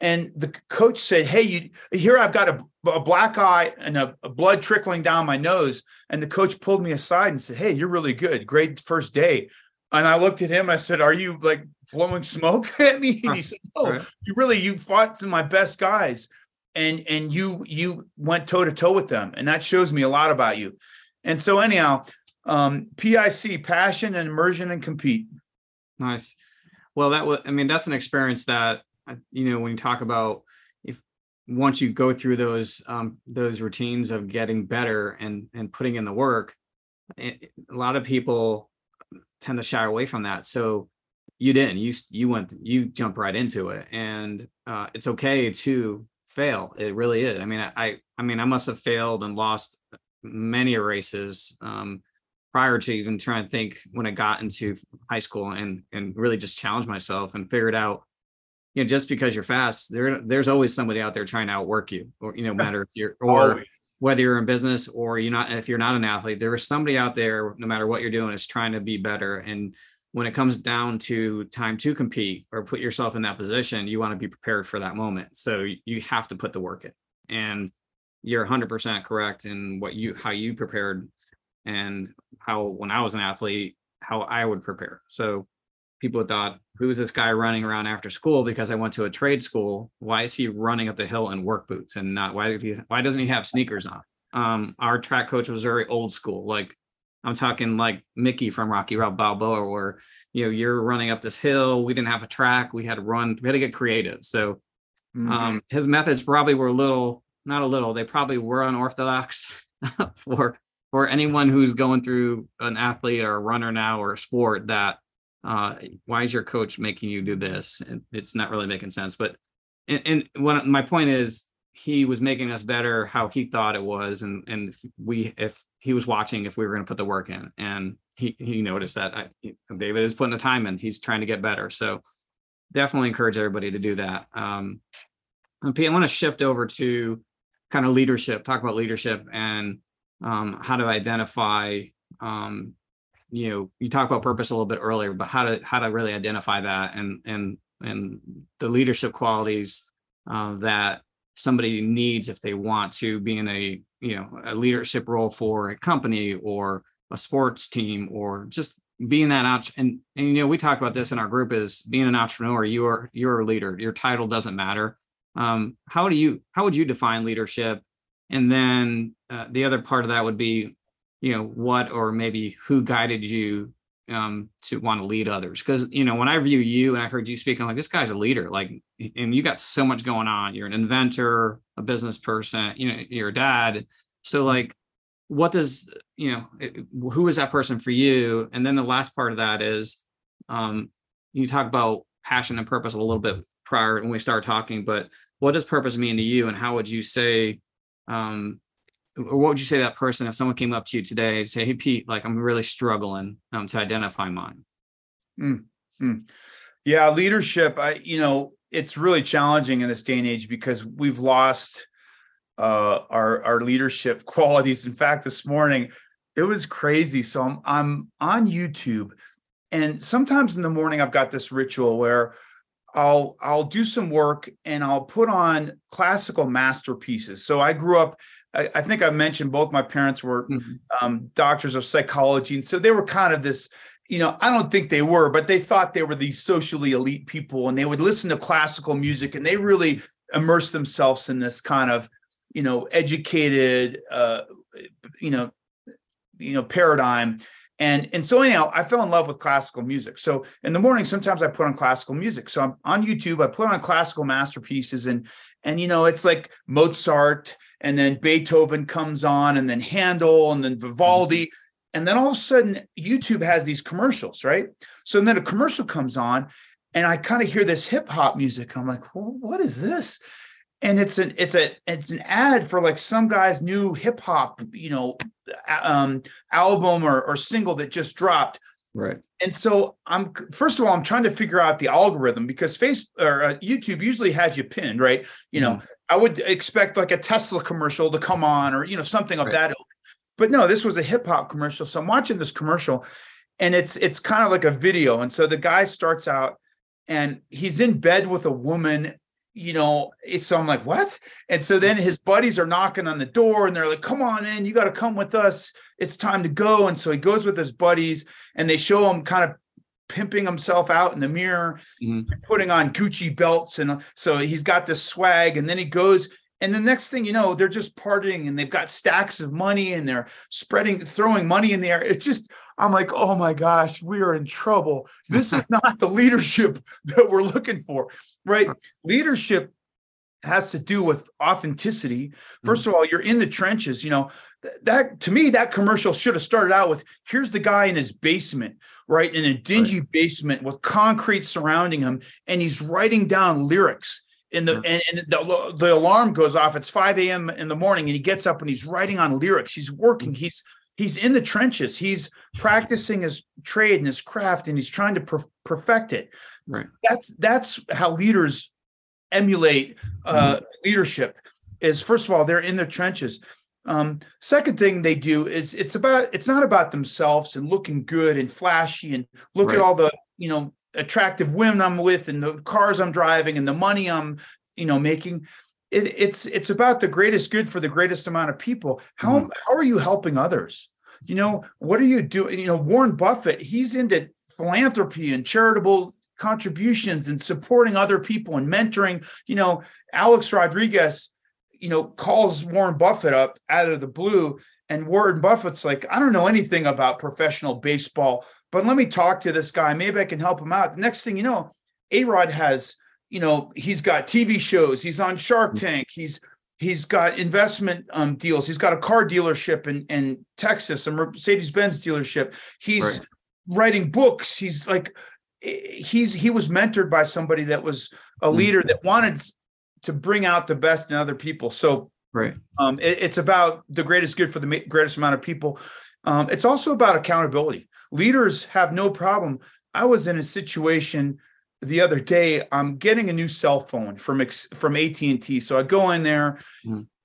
And the coach said, "Hey, here I've got a black eye and a blood trickling down my nose." And the coach pulled me aside and said, "Hey, you're really good. Great first day." And I looked at him. I said, "Are you blowing smoke at me?" And he said, "No, you fought some of my best guys, and you went toe to toe with them, and that shows me a lot about you." And so anyhow, PIC, passion and immersion and compete. Nice. Well, that's an experience that, when you talk about once you go through those routines of getting better and putting in the work, a lot of people tend to shy away from that. So you didn't, you jumped right into it, and it's okay to fail. It really is. I must have failed and lost many races prior to even trying to think when I got into high school and really just challenged myself and figured out, just because you're fast, there's always somebody out there trying to outwork you, or, matter if you're, or whether you're in business or if you're not an athlete, there is somebody out there, no matter what you're doing, is trying to be better. And when it comes down to time to compete or put yourself in that position, you want to be prepared for that moment. So you have to put the work in, and you're 100% correct in how you prepared and how, when I was an athlete, how I would prepare. So people thought, "Who is this guy running around after school? Because I went to a trade school. Why is he running up the hill in work boots and not? Why doesn't he have sneakers on?" Our track coach was very old school. I'm talking like Mickey from Rocky Balboa, where you're running up this hill. We didn't have a track. We had to run. We had to get creative. So his methods probably were They probably were unorthodox for anyone who's going through an athlete or a runner now or a sport that Why is your coach making you do this? And it's not really making sense. But and my point is, he was making us better how he thought it was, and if he was watching if we were going to put the work in, and he noticed that David is putting the time in. He's trying to get better. So definitely encourage everybody to do that. Pete, I want to shift over to kind of leadership, talk about leadership and how to identify, you talked about purpose a little bit earlier, but how to really identify that and the leadership qualities that somebody needs if they want to be in a leadership role for a company or a sports team, or just being that out. And we talk about this in our group is being an entrepreneur, you're a leader, your title doesn't matter. How would you define leadership? And then the other part of that would be, what, or maybe who guided you to want to lead others? Cause when I view you and I heard you speak, I'm like, this guy's a leader, and you got so much going on. You're an inventor, a business person, you're a dad. So what does, who is that person for you? And then the last part of that is, you talk about passion and purpose a little bit prior when we started talking, but what does purpose mean to you? And how would you say, or what would you say to that person if someone came up to you today and say, hey, Pete, I'm really struggling to identify mine? Mm-hmm. Yeah, leadership, it's really challenging in this day and age because we've lost our leadership qualities. In fact, this morning, it was crazy. So I'm on YouTube, and sometimes in the morning, I've got this ritual where I'll do some work and I'll put on classical masterpieces. So I grew up, I think I mentioned both my parents were doctors of psychology. And so they were kind of this, I don't think they were, but they thought they were these socially elite people, and they would listen to classical music and they really immersed themselves in this kind of, educated, paradigm. And so anyhow, I fell in love with classical music. So in the morning, sometimes I put on classical music. So I'm on YouTube, I put on classical masterpieces, and it's like Mozart, and then Beethoven comes on, and then Handel, and then Vivaldi. And then all of a sudden YouTube has these commercials, right? So then a commercial comes on and I kind of hear this hip hop music. I'm like, well, what is this? And it's an ad for some guy's new hip hop, album or single that just dropped. Right. And so I'm trying to figure out the algorithm, because YouTube usually has you pinned, right? I would expect a Tesla commercial to come on, or, something of that. But no, this was a hip hop commercial. So I'm watching this commercial, and it's kind of like a video. And so the guy starts out and he's in bed with a woman, so I'm like, what? And so then his buddies are knocking on the door and they're like, come on in, you got to come with us. It's time to go. And so he goes with his buddies, and they show him kind of pimping himself out in the mirror, putting on Gucci belts. And so he's got this swag, and then he goes, and the next thing you know, they're just partying, and they've got stacks of money, and they're throwing money in the air. It's just, I'm like, oh my gosh, we are in trouble. This is not the leadership that we're looking for, right? Leadership has to do with authenticity. First of all, you're in the trenches. That, to me, that commercial should have started out with, here's the guy in his basement, right? In a dingy basement with concrete surrounding him, and he's writing down lyrics. And the alarm goes off. It's 5 a.m. in the morning, and he gets up and he's writing on lyrics. He's working. He's in the trenches. He's practicing his trade and his craft, and he's trying to perfect it. Right. That's how leaders emulate leadership. Is, first of all, they're in their trenches. Second thing they do is it's not about themselves and looking good and flashy and look at all the attractive women I'm with and the cars I'm driving and the money I'm, making. It's about the greatest good for the greatest amount of people. How are you helping others? What are you doing? Warren Buffett, he's into philanthropy and charitable contributions and supporting other people and mentoring. Alex Rodriguez, calls Warren Buffett up out of the blue, and Warren Buffett's like, I don't know anything about professional baseball, but let me talk to this guy. Maybe I can help him out. The next thing you know, A-Rod has, he's got TV shows. He's on Shark Tank. He's got investment deals. He's got a car dealership in Texas, a Mercedes Benz dealership. He's writing books. He's like, he was mentored by somebody that was a leader that wanted to bring out the best in other people. So right. It's about the greatest good for the greatest amount of people. It's also about accountability. Leaders have no problem. I was in a situation the other day. I'm getting a new cell phone from AT&T. So I go in there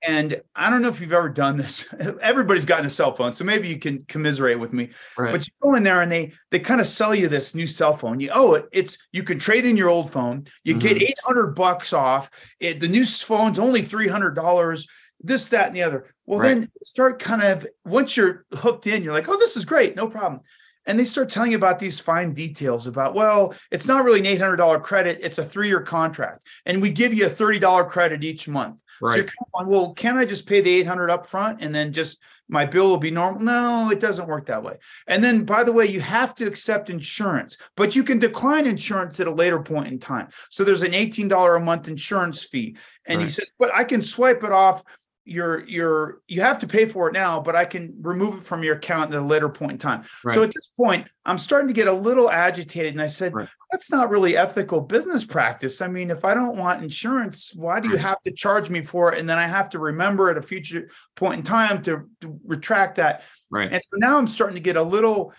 and I don't know if you've ever done this. Everybody's gotten a cell phone. So maybe you can commiserate with me, right. But you go in there and they kind of sell you this new cell phone. You owe it. You can trade in your old phone. You get $800 off it. The new phone's only $300. This, that, and the other. Well, right. Then start kind of, once you're hooked in, you're like, oh, this is great. No problem. And they start telling you about these fine details about, well, it's not really an $800 credit. It's a 3-year contract. And we give you a $30 credit each month. Right. So you're kind of going, well, can I just pay the $800 up front and then just my bill will be normal? No, it doesn't work that way. And then, by the way, you have to accept insurance, but you can decline insurance at a later point in time. So there's an $18 a month insurance fee. And right. He says, but I can swipe it off. You have to pay for it now, but I can remove it from your account at a later point in time. Right. So at this point, I'm starting to get a little agitated. And I said, right. That's not really ethical business practice. I mean, if I don't want insurance, why do you have to charge me for it? And then I have to remember at a future point in time to retract that. Right. And so now I'm starting to get a little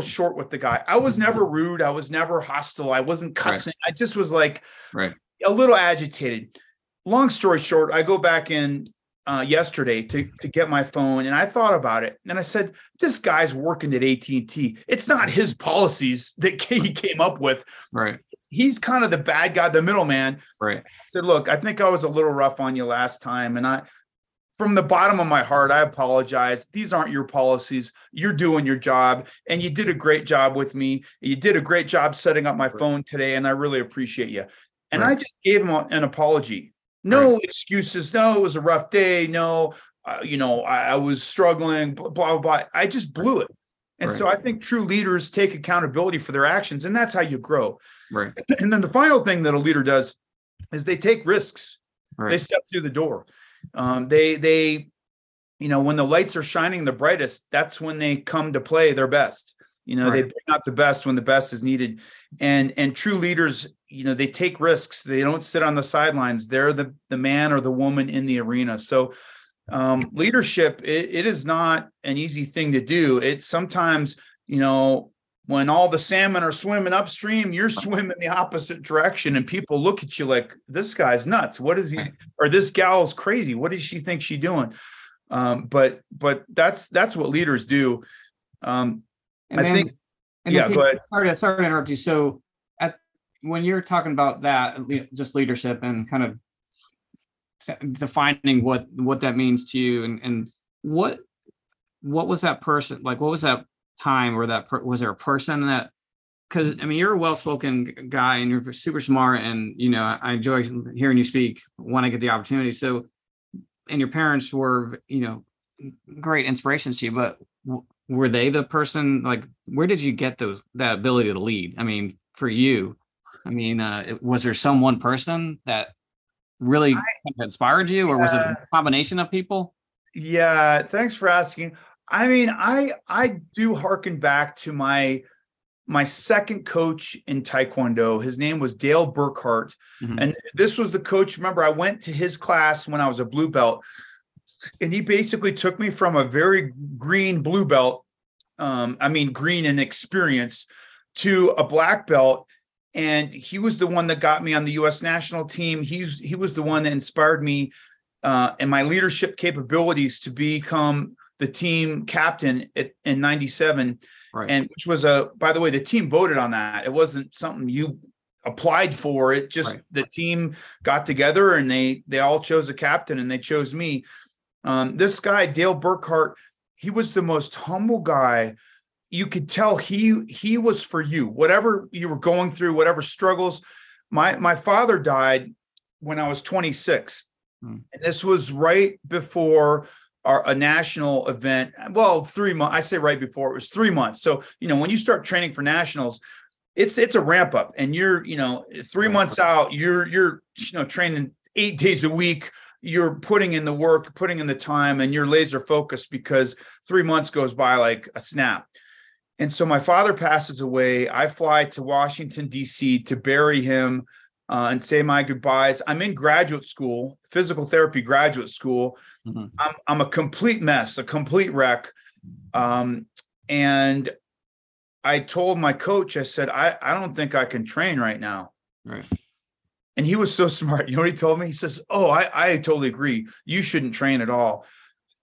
short with the guy. I was never rude. I was never hostile. I wasn't cussing. Right. I just was like a little agitated. Long story short, I go back in yesterday to get my phone. And I thought about it. And I said, this guy's working at AT&T. It's not his policies that he came up with. Right. He's kind of the bad guy, the middleman. Right. I said, look, I think I was a little rough on you last time. And from the bottom of my heart, I apologize. These aren't your policies. You're doing your job. And you did a great job with me. You did a great job setting up my phone today. And I really appreciate you. And I just gave him an apology. No excuses. No, it was a rough day. No, I was struggling, blah, blah, blah. I just blew it. And so I think true leaders take accountability for their actions, and that's how you grow. Right. And then the final thing that a leader does is they take risks. Right. They step through the door. When the lights are shining the brightest, that's when they come to play their best. They bring out the best when the best is needed. And true leaders, they take risks. They don't sit on the sidelines. They're the man or the woman in the arena. So leadership, it is not an easy thing to do. It's sometimes, when all the salmon are swimming upstream, you're swimming the opposite direction. And people look at you like, this guy's nuts. What is he? Or this gal's crazy. What does she think she's doing? But that's what leaders do. Go ahead. Sorry to interrupt you. So when you're talking about that, just leadership and kind of defining what that means to you and what was that person, like, what was that time or was there a person that, because I mean, you're a well-spoken guy and you're super smart and, I enjoy hearing you speak when I get the opportunity. So, and your parents were, great inspirations to you, but were they the person, like, where did you get that ability to lead? I mean, for you, was there some one person that really inspired you, or was it a combination of people? Yeah, thanks for asking. I mean, I do hearken back to my second coach in Taekwondo. His name was Dale Burkhart. And this was the coach. Remember, I went to his class when I was a blue belt. And he basically took me from a very green blue belt, green in experience, to a black belt. And he was the one that got me on the U.S. national team. He was the one that inspired me and my leadership capabilities to become the team captain in 97. Right. And which was by the way, the team voted on that. It wasn't something you applied for. It just the team got together and they all chose a captain and they chose me. This guy, Dale Burkhart, he was the most humble guy. You could tell he was for you, whatever you were going through, whatever struggles. My father died when I was 26. And this was right before a national event. Well, 3 months. I say right before, it was 3 months. So, when you start training for nationals, it's a ramp up and you're, 3 months out, you're training 8 days a week. You're putting in the work, putting in the time, and you're laser focused because 3 months goes by like a snap. And so my father passes away. I fly to Washington, D.C. to bury him and say my goodbyes. I'm in graduate school, physical therapy graduate school. Mm-hmm. I'm a complete mess, a complete wreck. And I told my coach, I said, I don't think I can train right now. Right. And he was so smart. You know what he told me? He says, oh, I totally agree. You shouldn't train at all.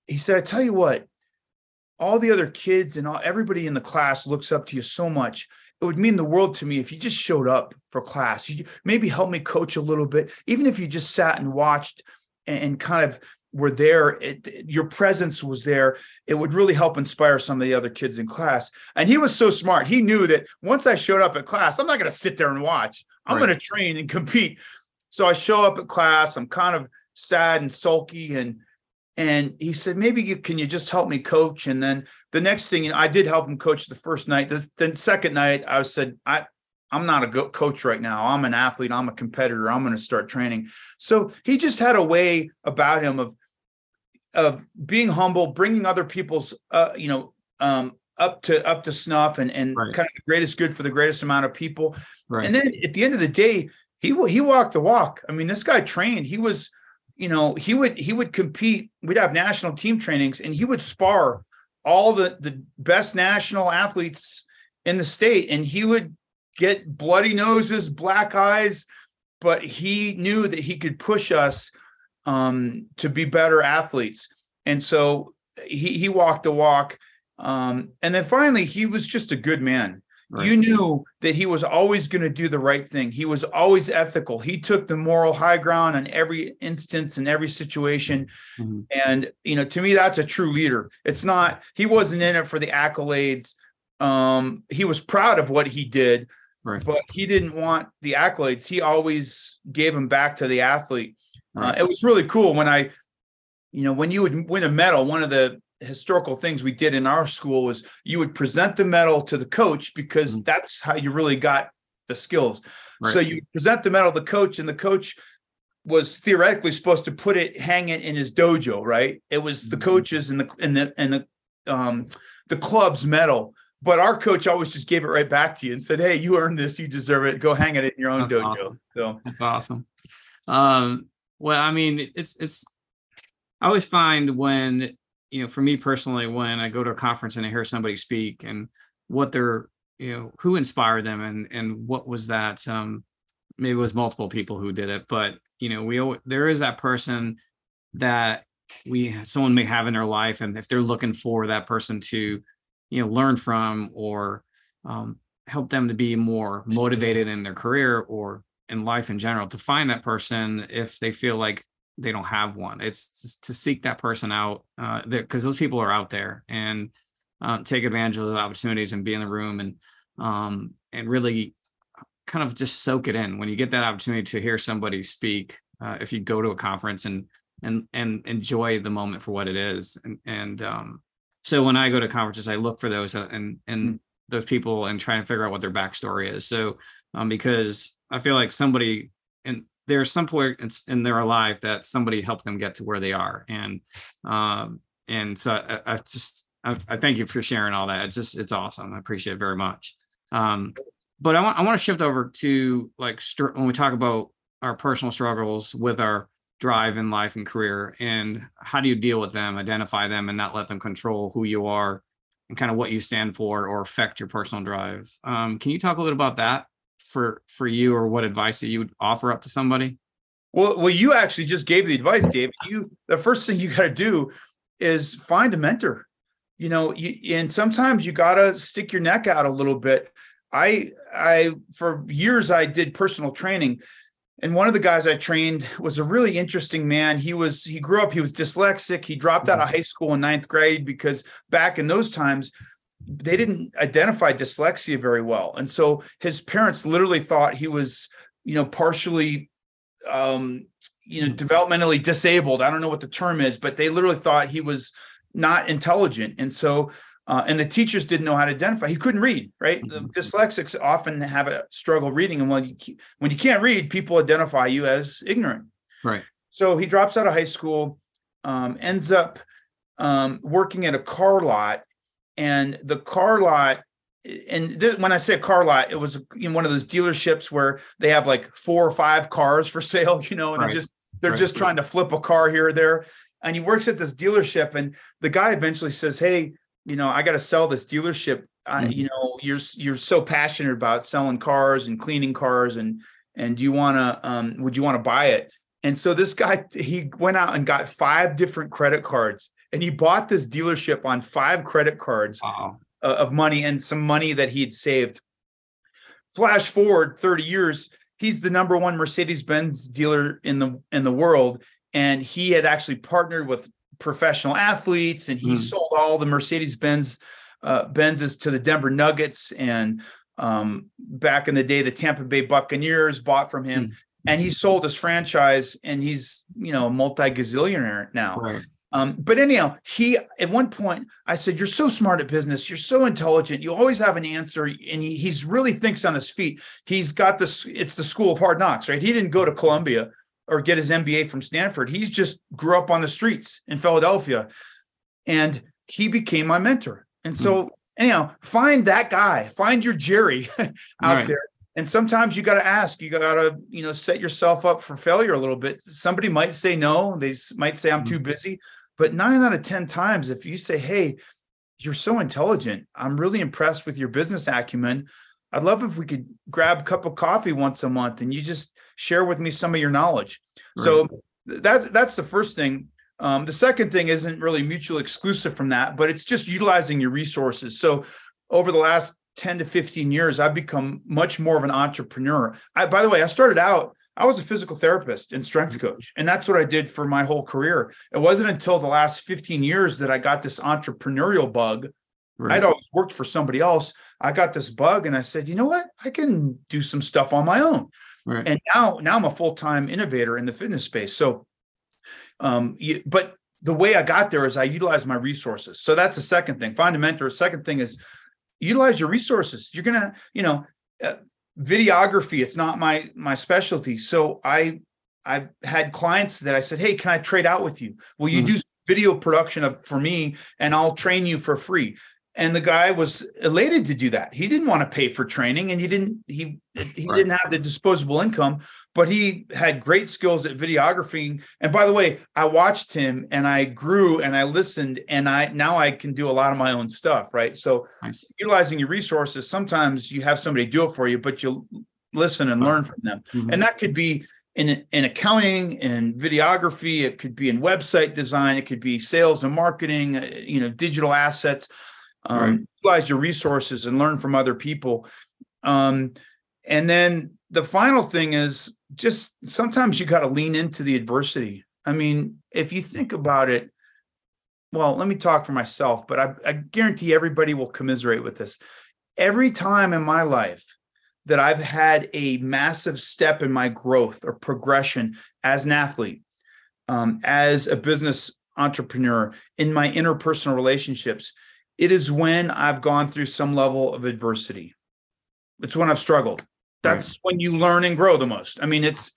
He said, I tell you what, all the other kids and everybody in the class looks up to you so much. It would mean the world to me if you just showed up for class. You maybe help me coach a little bit, even if you just sat and watched and kind of were there. Your presence was there. It would really help inspire some of the other kids in class. And he was so smart. He knew that once I showed up at class, I'm not going to sit there and watch. I'm going to train and compete. So I show up at class. I'm kind of sad and sulky, and he said, maybe can you just help me coach? And then the next thing, I did help him coach the first night. Then second night, I said, I'm not a good coach right now. I'm an athlete. I'm a competitor. I'm going to start training. So he just had a way about him of being humble, bringing other people's, up to snuff and kind of the greatest good for the greatest amount of people. Right. And then at the end of the day, he walked the walk. I mean, this guy trained. He was, he would compete. We'd have national team trainings, and he would spar all the best national athletes in the state. And he would get bloody noses, black eyes, but he knew that he could push us to be better athletes. And so he walked the walk. And then finally, he was just a good man. Right. You knew that he was always going to do the right thing. He was always ethical. He took the moral high ground in every instance and in every situation. Mm-hmm. And, to me, that's a true leader. It's not, he wasn't in it for the accolades. He was proud of what he did, right, but he didn't want the accolades. He always gave them back to the athlete. Right. It was really cool when when you would win a medal, one of the historical things we did in our school was you would present the medal to the coach, because mm-hmm. that's how you really got the skills. Right. So you present the medal to the coach, and the coach was theoretically supposed to hang it in his dojo, right? It was mm-hmm. the coaches and the club's medal, but our coach always just gave it right back to you and said, "Hey, you earned this, you deserve it. Go hang it in your own dojo." Awesome. So that's awesome. Well, I mean, it's I always find when, for me personally, when I go to a conference and I hear somebody speak and what they're, who inspired them and what was that, maybe it was multiple people who did it, but, there is that person that someone may have in their life. And if they're looking for that person to, learn from or help them to be more motivated in their career or in life in general, to find that person if they feel like they don't have one. It's just to seek that person out, because those people are out there, and take advantage of those opportunities and be in the room and really kind of just soak it in. When you get that opportunity to hear somebody speak, if you go to a conference and enjoy the moment for what it is. So when I go to conferences, I look for those and those people and try to figure out what their backstory is. So because I feel like somebody there's some point in their life that somebody helped them get to where they are. And so I thank you for sharing all that. It's awesome. I appreciate it very much. But I want to shift over to when we talk about our personal struggles with our drive in life and career, and how do you deal with them, identify them, and not let them control who you are and kind of what you stand for or affect your personal drive. Can you talk a little about that? For you, or what advice that you would offer up to somebody? Well, you actually just gave the advice, Dave. The first thing you got to do is find a mentor. And sometimes you got to stick your neck out a little bit. I for years I did personal training, and one of the guys I trained was a really interesting man. He grew up. He was dyslexic. He dropped out of high school in 9th grade because back in those times, they didn't identify dyslexia very well. And so his parents literally thought he was, partially, developmentally disabled. I don't know what the term is, but they literally thought he was not intelligent. And so, and the teachers didn't know how to identify. He couldn't read, right? The dyslexics often have a struggle reading. And when you can't read, people identify you as ignorant. Right. So he drops out of high school, ends up working at a car lot. And the car lot and when I say a car lot, it was in one of those dealerships where they have like 4 or 5 cars for sale, you know, and right. they're just trying to flip a car here or there. And he works at this dealership, and the guy eventually says, "Hey, you know, I got to sell this dealership. You know, you're so passionate about selling cars and cleaning cars, and do you want to, would you want to buy it?" And so this guy, he went out and got 5 different credit cards, and he bought this dealership on 5 credit cards of money, and some money that he had saved. Flash forward 30 years, he's the #1 Mercedes Benz dealer in the world. And he had actually partnered with professional athletes, and he sold all the Mercedes Benz Benzes to the Denver Nuggets. And back in the day, the Tampa Bay Buccaneers bought from him, and he sold his franchise, and he's, you know, a multi-gazillionaire now. Right. But anyhow, he, at one point I said, "You're so smart at business. You're so intelligent. You always have an answer." And he's really thinks on his feet. He's got this, it's the school of hard knocks, right? He didn't go to Columbia or get his MBA from Stanford. He just grew up on the streets in Philadelphia, and he became my mentor. And so, anyhow, find that guy, find your Jerry out there. And sometimes you got to ask, you got to, you know, set yourself up for failure a little bit. Somebody might say no, they might say I'm too busy, but 9 out of 10 times, if you say, "Hey, you're so intelligent. I'm really impressed with your business acumen. I'd love if we could grab a cup of coffee once a month and you just share with me some of your knowledge." Right. So that's the first thing. The second thing isn't really mutually exclusive from that, but it's just utilizing your resources. So over the last 10 to 15 years, I've become much more of an entrepreneur. By the way, I started out, I was a physical therapist and strength coach, and that's what I did for my whole career. It wasn't until the last 15 years that I got this entrepreneurial bug. Right. I'd always worked for somebody else. I got this bug, and I said, "You know what? I can do some stuff on my own." Right. And now I'm a full-time innovator in the fitness space. So, but the way I got there is I utilized my resources. So that's the second thing. Find a mentor. Second thing is utilize your resources. You're gonna, you know, videography. It's not my specialty. So I had clients that I said, "Hey, can I trade out with you? Will you do video production for me, and I'll train you for free?" And the guy was elated to do that. He didn't want to pay for training, and he didn't have the disposable income, but he had great skills at videography. And by the way, I watched him, and I grew, and I listened, and now I can do a lot of my own stuff, right? So nice. Utilizing your resources, sometimes you have somebody do it for you, but you listen and learn from them. And that could be in accounting and videography, it could be in website design, it could be sales and marketing, you know, digital assets. Utilize your resources and learn from other people. And then the final thing is just sometimes you got to lean into the adversity. I mean, if you think about it, well, let me talk for myself, but I guarantee everybody will commiserate with this. Every time in my life that I've had a massive step in my growth or progression as an athlete, as a business entrepreneur, in my interpersonal relationships, it is when I've gone through some level of adversity. It's when I've struggled. That's when you learn and grow the most. I mean, it's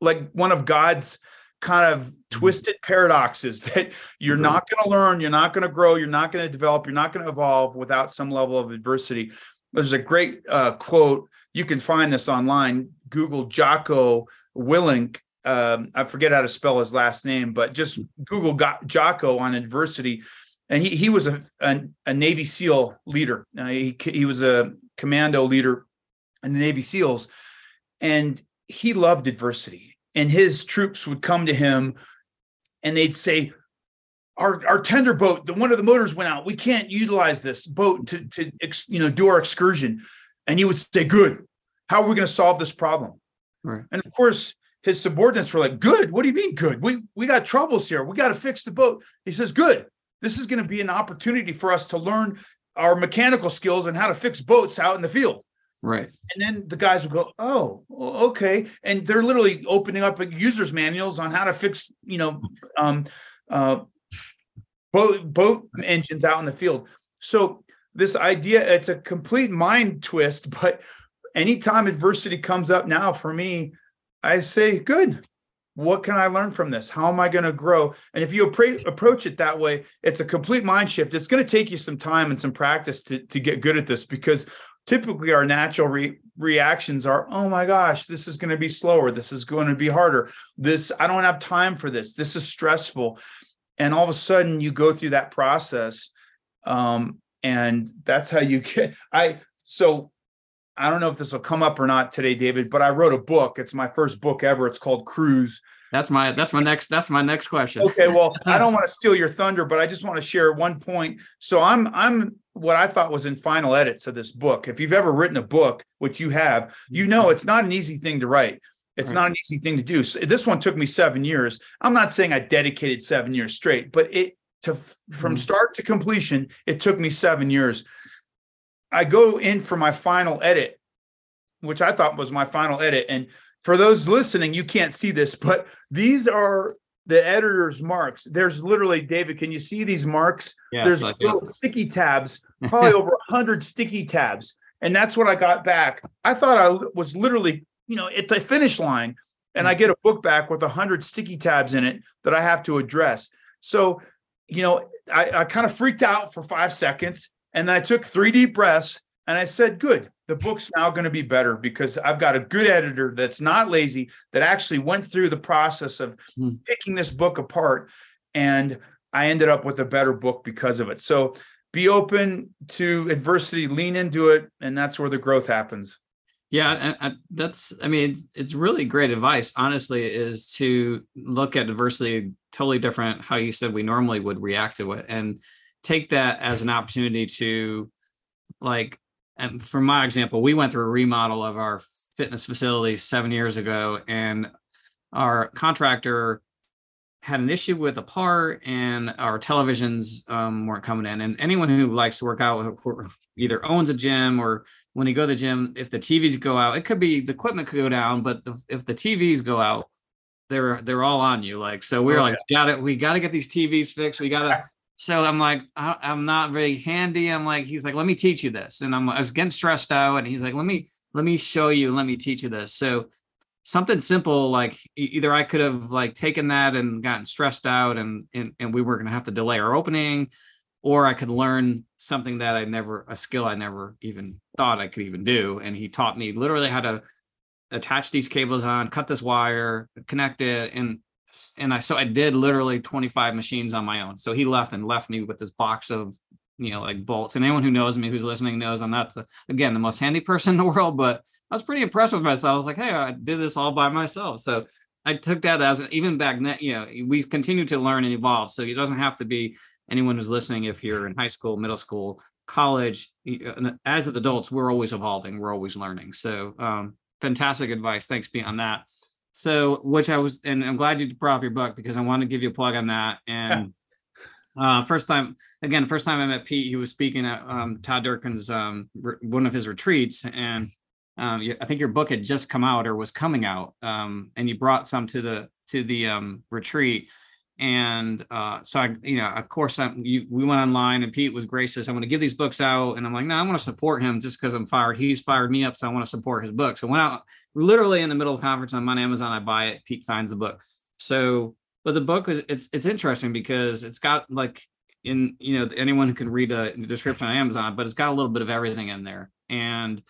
like one of God's kind of twisted paradoxes that you're not going to learn, you're not going to grow, you're not going to develop, you're not going to evolve without some level of adversity. There's a great quote. You can find this online. Google Jocko Willink. I forget how to spell his last name, but just Google Jocko on adversity. And he was a Navy SEAL leader. He was a commando leader in the Navy SEALs, and he loved adversity. And his troops would come to him, and they'd say, "Our tender boat, one of the motors went out. We can't utilize this boat to do our excursion." And he would say, "Good. How are we going to solve this problem?" Right. And of course, his subordinates were like, "Good. What do you mean good? We got troubles here. We got to fix the boat." He says, "Good. This is going to be an opportunity for us to learn our mechanical skills and how to fix boats out in the field." Right. And then the guys would go, "Oh, okay." And they're literally opening up user's manuals on how to fix, you know, boat engines out in the field. So this idea, it's a complete mind twist, but anytime adversity comes up now for me, I say, "Good. What can I learn from this? How am I going to grow? And if you approach it that way, it's a complete mind shift. It's going to take you some time and some practice to get good at this, because typically our natural reactions are, oh my gosh, this is going to be slower. This is going to be harder. This, I don't have time for this. This is stressful. And all of a sudden you go through that process. And that's how you get, I don't know if this will come up or not today, David, but I wrote a book. It's my first book ever. It's called Cruise. That's my next question. Okay. Well, I don't want to steal your thunder, but I just want to share one point. So I'm what I thought was in final edits of this book. If you've ever written a book, which you have, you know, it's not an easy thing to write. It's not an easy thing to do. So this one took me 7 years. I'm not saying I dedicated 7 years straight, but from start to completion, it took me 7 years. I go in for my final edit, which I thought was my final edit. And for those listening, you can't see this, but these are the editor's marks. There's literally, David, can you see these marks? Yes, there's little sticky tabs, probably over 100 sticky tabs. And that's what I got back. I thought I was literally, at the finish line, and I get a book back with 100 sticky tabs in it that I have to address. So, I kind of freaked out for 5 seconds. And then I took 3 deep breaths and I said, good, the book's now going to be better because I've got a good editor that's not lazy, that actually went through the process of picking this book apart. And I ended up with a better book because of it. So be open to adversity, lean into it. And that's where the growth happens. Yeah. And it's really great advice, honestly, is to look at adversity totally different how you said we normally would react to it. And take that as an opportunity to, and for my example, we went through a remodel of our fitness facility 7 years ago, and our contractor had an issue with a part, and our televisions weren't coming in. And anyone who likes to work out either owns a gym, or when you go to the gym, if the TVs go out, it could be the equipment could go down, but if the TVs go out, they're all on you. So we're we got to get these TVs fixed. So I'm like, I'm not very handy. He's like, let me teach you this. And I was getting stressed out. And he's like, let me show you. And let me teach you this. So something simple, either I could have taken that and gotten stressed out and we were going to have to delay our opening, or I could learn something that a skill I never even thought I could even do. And he taught me literally how to attach these cables on, cut this wire, connect it. And so I did literally 25 machines on my own. So he left me with this box of, bolts. And anyone who knows me, who's listening, knows I'm not, the most handy person in the world, but I was pretty impressed with myself. I was like, hey, I did this all by myself. So I took that as even back then, we continue to learn and evolve. So it doesn't have to be anyone who's listening. If you're in high school, middle school, college, as adults, we're always evolving. We're always learning. So fantastic advice. Thanks, Pete, on that. So, and I'm glad you brought up your book because I want to give you a plug on that. And first time I met Pete, he was speaking at Todd Durkin's, one of his retreats. And I think your book had just come out or was coming out. And you brought some to the retreat. And so, we went online and Pete was gracious. I'm going to give these books out. And I'm like, no, I want to support him just because I'm fired. He's fired me up. So I want to support his book. So when I literally in the middle of conference, I'm on Amazon, I buy it. Pete signs the book. So, but the book is, it's interesting because it's got anyone who can read the description on Amazon, but it's got a little bit of everything in there. And,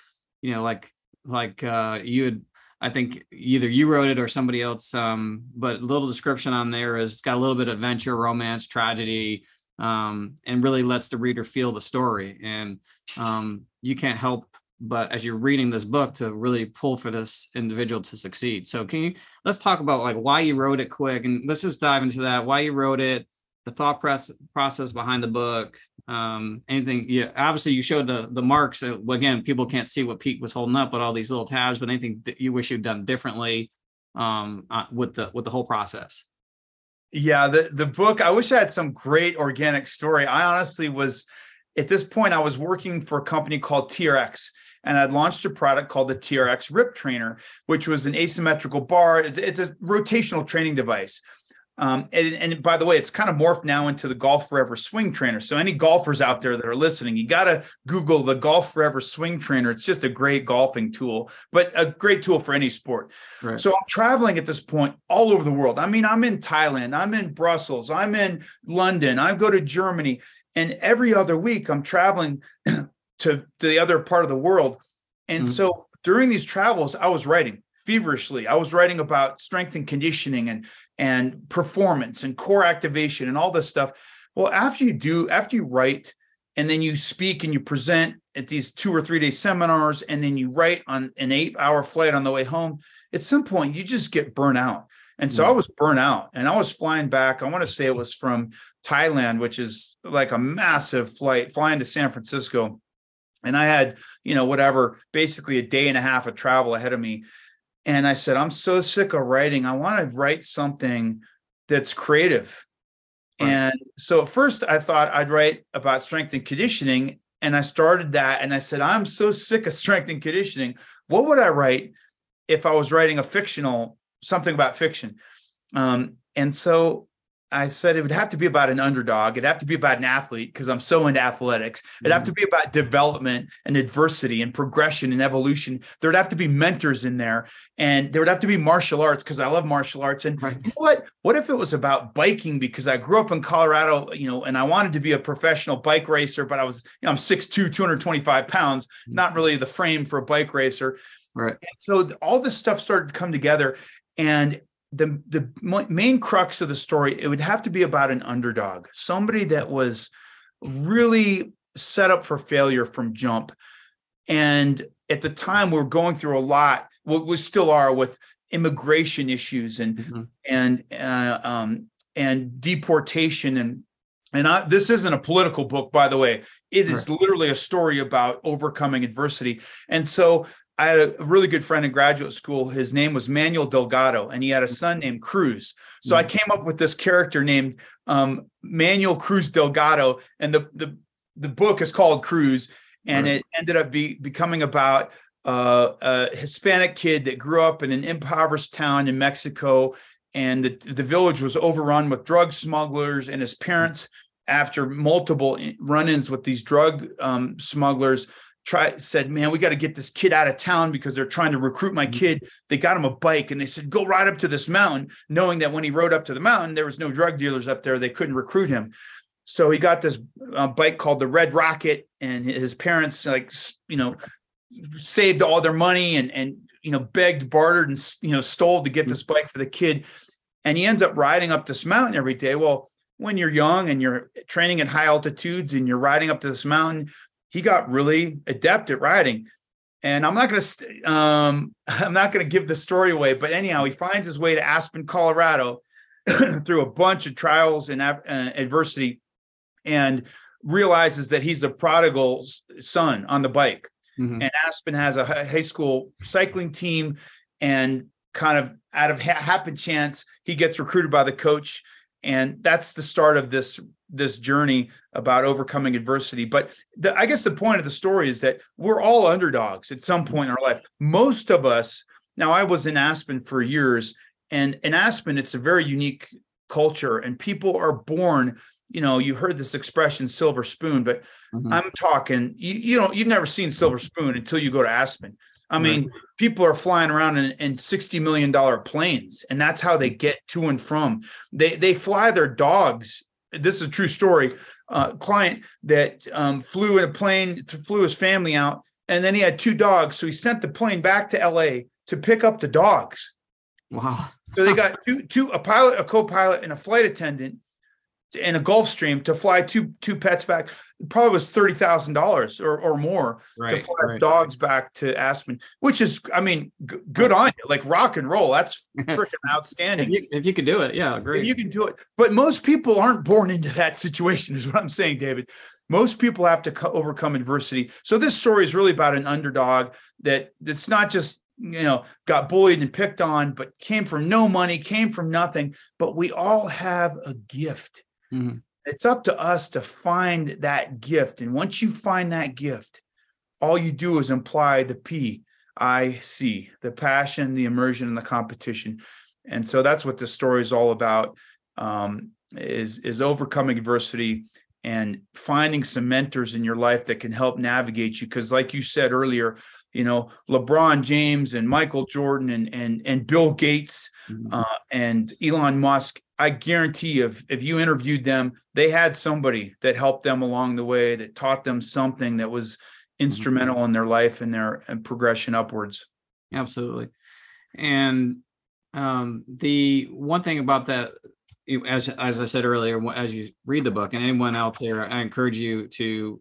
I think either you wrote it or somebody else, but little description on there is it's got a little bit of adventure, romance, tragedy, and really lets the reader feel the story. And you can't help but as you're reading this book to really pull for this individual to succeed. So let's talk about why you wrote it quick, and let's just dive into that, why you wrote it, the thought process behind the book, anything. Yeah, obviously you showed the marks. Again, people can't see what Pete was holding up, but all these little tabs, but anything that you wish you'd done differently with the whole process. Yeah, the book, I wish I had some great organic story. I honestly was, at this point, I was working for a company called TRX, and I'd launched a product called the TRX Rip Trainer, which was an asymmetrical bar. It's a rotational training device. And by the way, it's kind of morphed now into the Golf Forever Swing Trainer. So any golfers out there that are listening, you got to Google the Golf Forever Swing Trainer. It's just a great golfing tool, but a great tool for any sport. Right. So I'm traveling at this point all over the world. I mean, I'm in Thailand, I'm in Brussels, I'm in London, I go to Germany, and every other week I'm traveling to the other part of the world. And so during these travels, I was writing feverishly. I was writing about strength and conditioning and performance and core activation and all this stuff. Well, after you write and then you speak and you present at these 2 or 3 day seminars, and then you write on an 8-hour flight on the way home, at some point you just get burnt out. And so I was burnt out, and I was flying back. I want to say it was from Thailand, which is like a massive flight, flying to San Francisco. And I had, basically a day and a half of travel ahead of me. And I said, I'm so sick of writing. I want to write something that's creative. Right. And so at first I thought I'd write about strength and conditioning. And I started that. And I said, I'm so sick of strength and conditioning. What would I write if I was writing something about fiction? And so I said, it would have to be about an underdog. It'd have to be about an athlete, because I'm so into athletics. It'd have to be about development and adversity and progression and evolution. There'd have to be mentors in there, and there would have to be martial arts, because I love martial arts. And you know what? What if it was about biking? Because I grew up in Colorado, and I wanted to be a professional bike racer, but I was, I'm 6'2", 225 pounds, not really the frame for a bike racer. Right. And so all this stuff started to come together, and the main crux of the story, it would have to be about an underdog, somebody that was really set up for failure from jump. And at the time, we were going through a lot, we still are, with immigration issues and deportation. And this isn't a political book, by the way. It is literally a story about overcoming adversity. And so I had a really good friend in graduate school. His name was Manuel Delgado, and he had a son named Cruz. So I came up with this character named Manuel Cruz Delgado, and the book is called Cruz, and it ended up becoming about a Hispanic kid that grew up in an impoverished town in Mexico, and the village was overrun with drug smugglers, and his parents, after multiple run-ins with these drug smugglers, said, man, we got to get this kid out of town because they're trying to recruit my kid. They got him a bike, and they said, go ride up to this mountain, knowing that when he rode up to the mountain, there was no drug dealers up there. They couldn't recruit him. So he got this bike called the Red Rocket, and his parents, saved all their money and begged, bartered, and, stole to get this bike for the kid. And he ends up riding up this mountain every day. Well, when you're young and you're training at high altitudes and you're riding up to this mountain, he got really adept at riding. And I'm not going to give the story away, but anyhow, he finds his way to Aspen, Colorado, through a bunch of trials and adversity, and realizes that he's a prodigal son on the bike. And Aspen has a high school cycling team, and kind of out of happen chance, he gets recruited by the coach. And that's the start of this journey about overcoming adversity. But I guess the point of the story is that we're all underdogs at some point in our life. Most of us, now I was in Aspen for years, and in Aspen, it's a very unique culture, and people are born, you heard this expression, silver spoon, but I'm talking, you've never seen silver spoon until you go to Aspen. I mean, people are flying around in $60 million planes, and that's how they get to and from. They fly their dogs. This is a true story. A client that flew in a plane, flew his family out, and then he had 2 dogs. So he sent the plane back to LA to pick up the dogs. Wow. So they got two, a pilot, a co-pilot, and a flight attendant, and a Gulfstream to fly two pets back. It probably was $30,000 or more to fly dogs back to Aspen, which is, good on you, like rock and roll. That's freaking outstanding. If you can do it, yeah, great. If you can do it. But most people aren't born into that situation, is what I'm saying, David. Most people have to overcome adversity. So this story is really about an underdog that's not just, got bullied and picked on, but came from no money, came from nothing. But we all have a gift. It's up to us to find that gift. And once you find that gift, all you do is imply the PIC, the passion, the immersion, and the competition. And so that's what this story is all about. is overcoming adversity and finding some mentors in your life that can help navigate you. Because like you said earlier, you know, LeBron James and Michael Jordan and Bill Gates and Elon Musk, I guarantee you, if you interviewed them, they had somebody that helped them along the way, that taught them something that was instrumental in their life and their progression upwards. Absolutely. And the one thing about that, as I said earlier, as you read the book, and anyone out there, I encourage you to,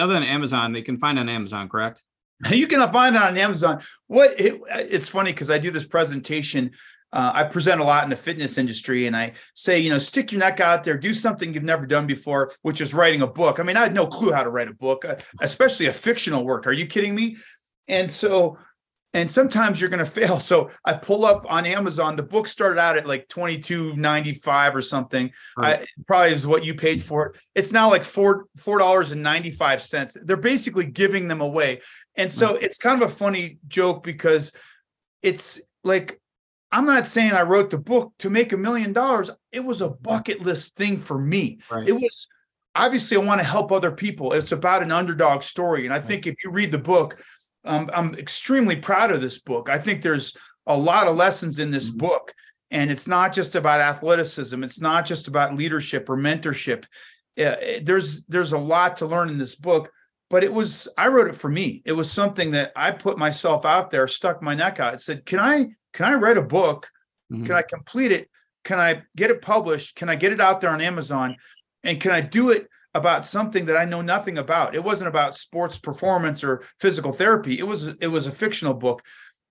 other than Amazon, they can find on Amazon, correct? You can find it on Amazon. It's funny because I do this presentation. I present a lot in the fitness industry, and I say, you know, stick your neck out there, do something you've never done before, which is writing a book. I mean, I had no clue how to write a book, especially a fictional work. Are you kidding me? And sometimes you're going to fail. So I pull up on Amazon. The book started out at like $22.95 or something. Right. Probably is what you paid for it. It's now like $4.95. They're basically giving them away. And so it's kind of a funny joke, because it's like, I'm not saying I wrote the book to make $1 million. It was a bucket list thing for me. Right. It was obviously I want to help other people. It's about an underdog story. And I think if you read the book, I'm extremely proud of this book. I think there's a lot of lessons in this book, and it's not just about athleticism. It's not just about leadership or mentorship. There's a lot to learn in this book, but I wrote it for me. It was something that I put myself out there, stuck my neck out. I said, can I write a book? Can I complete it? Can I get it published? Can I get it out there on Amazon? And can I do it about something that I know nothing about? It wasn't about sports performance or physical therapy. It was a fictional book.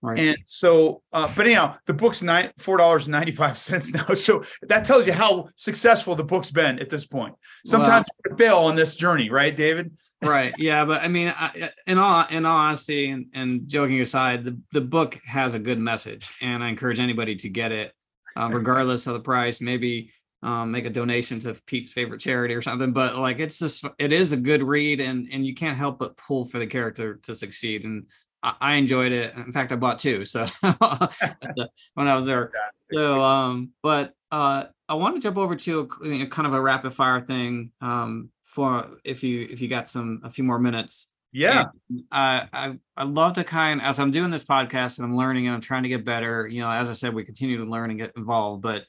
Right. And so, but anyhow, the book's $4.95 now. So that tells you how successful the book's been at this point. Sometimes you fail on this journey, right, David? Right. Yeah. But I mean, in all honesty and joking aside, the book has a good message, and I encourage anybody to get it, regardless of the price. Maybe make a donation to Pete's favorite charity or something, but like, it is a good read, and you can't help but pull for the character to succeed. And I enjoyed it. In fact, I bought two. So when I was there, so, I want to jump over to a kind of a rapid fire thing, for if you got a few more minutes. Yeah. And I love to as I'm doing this podcast and I'm learning and I'm trying to get better, you know, as I said, we continue to learn and get involved, but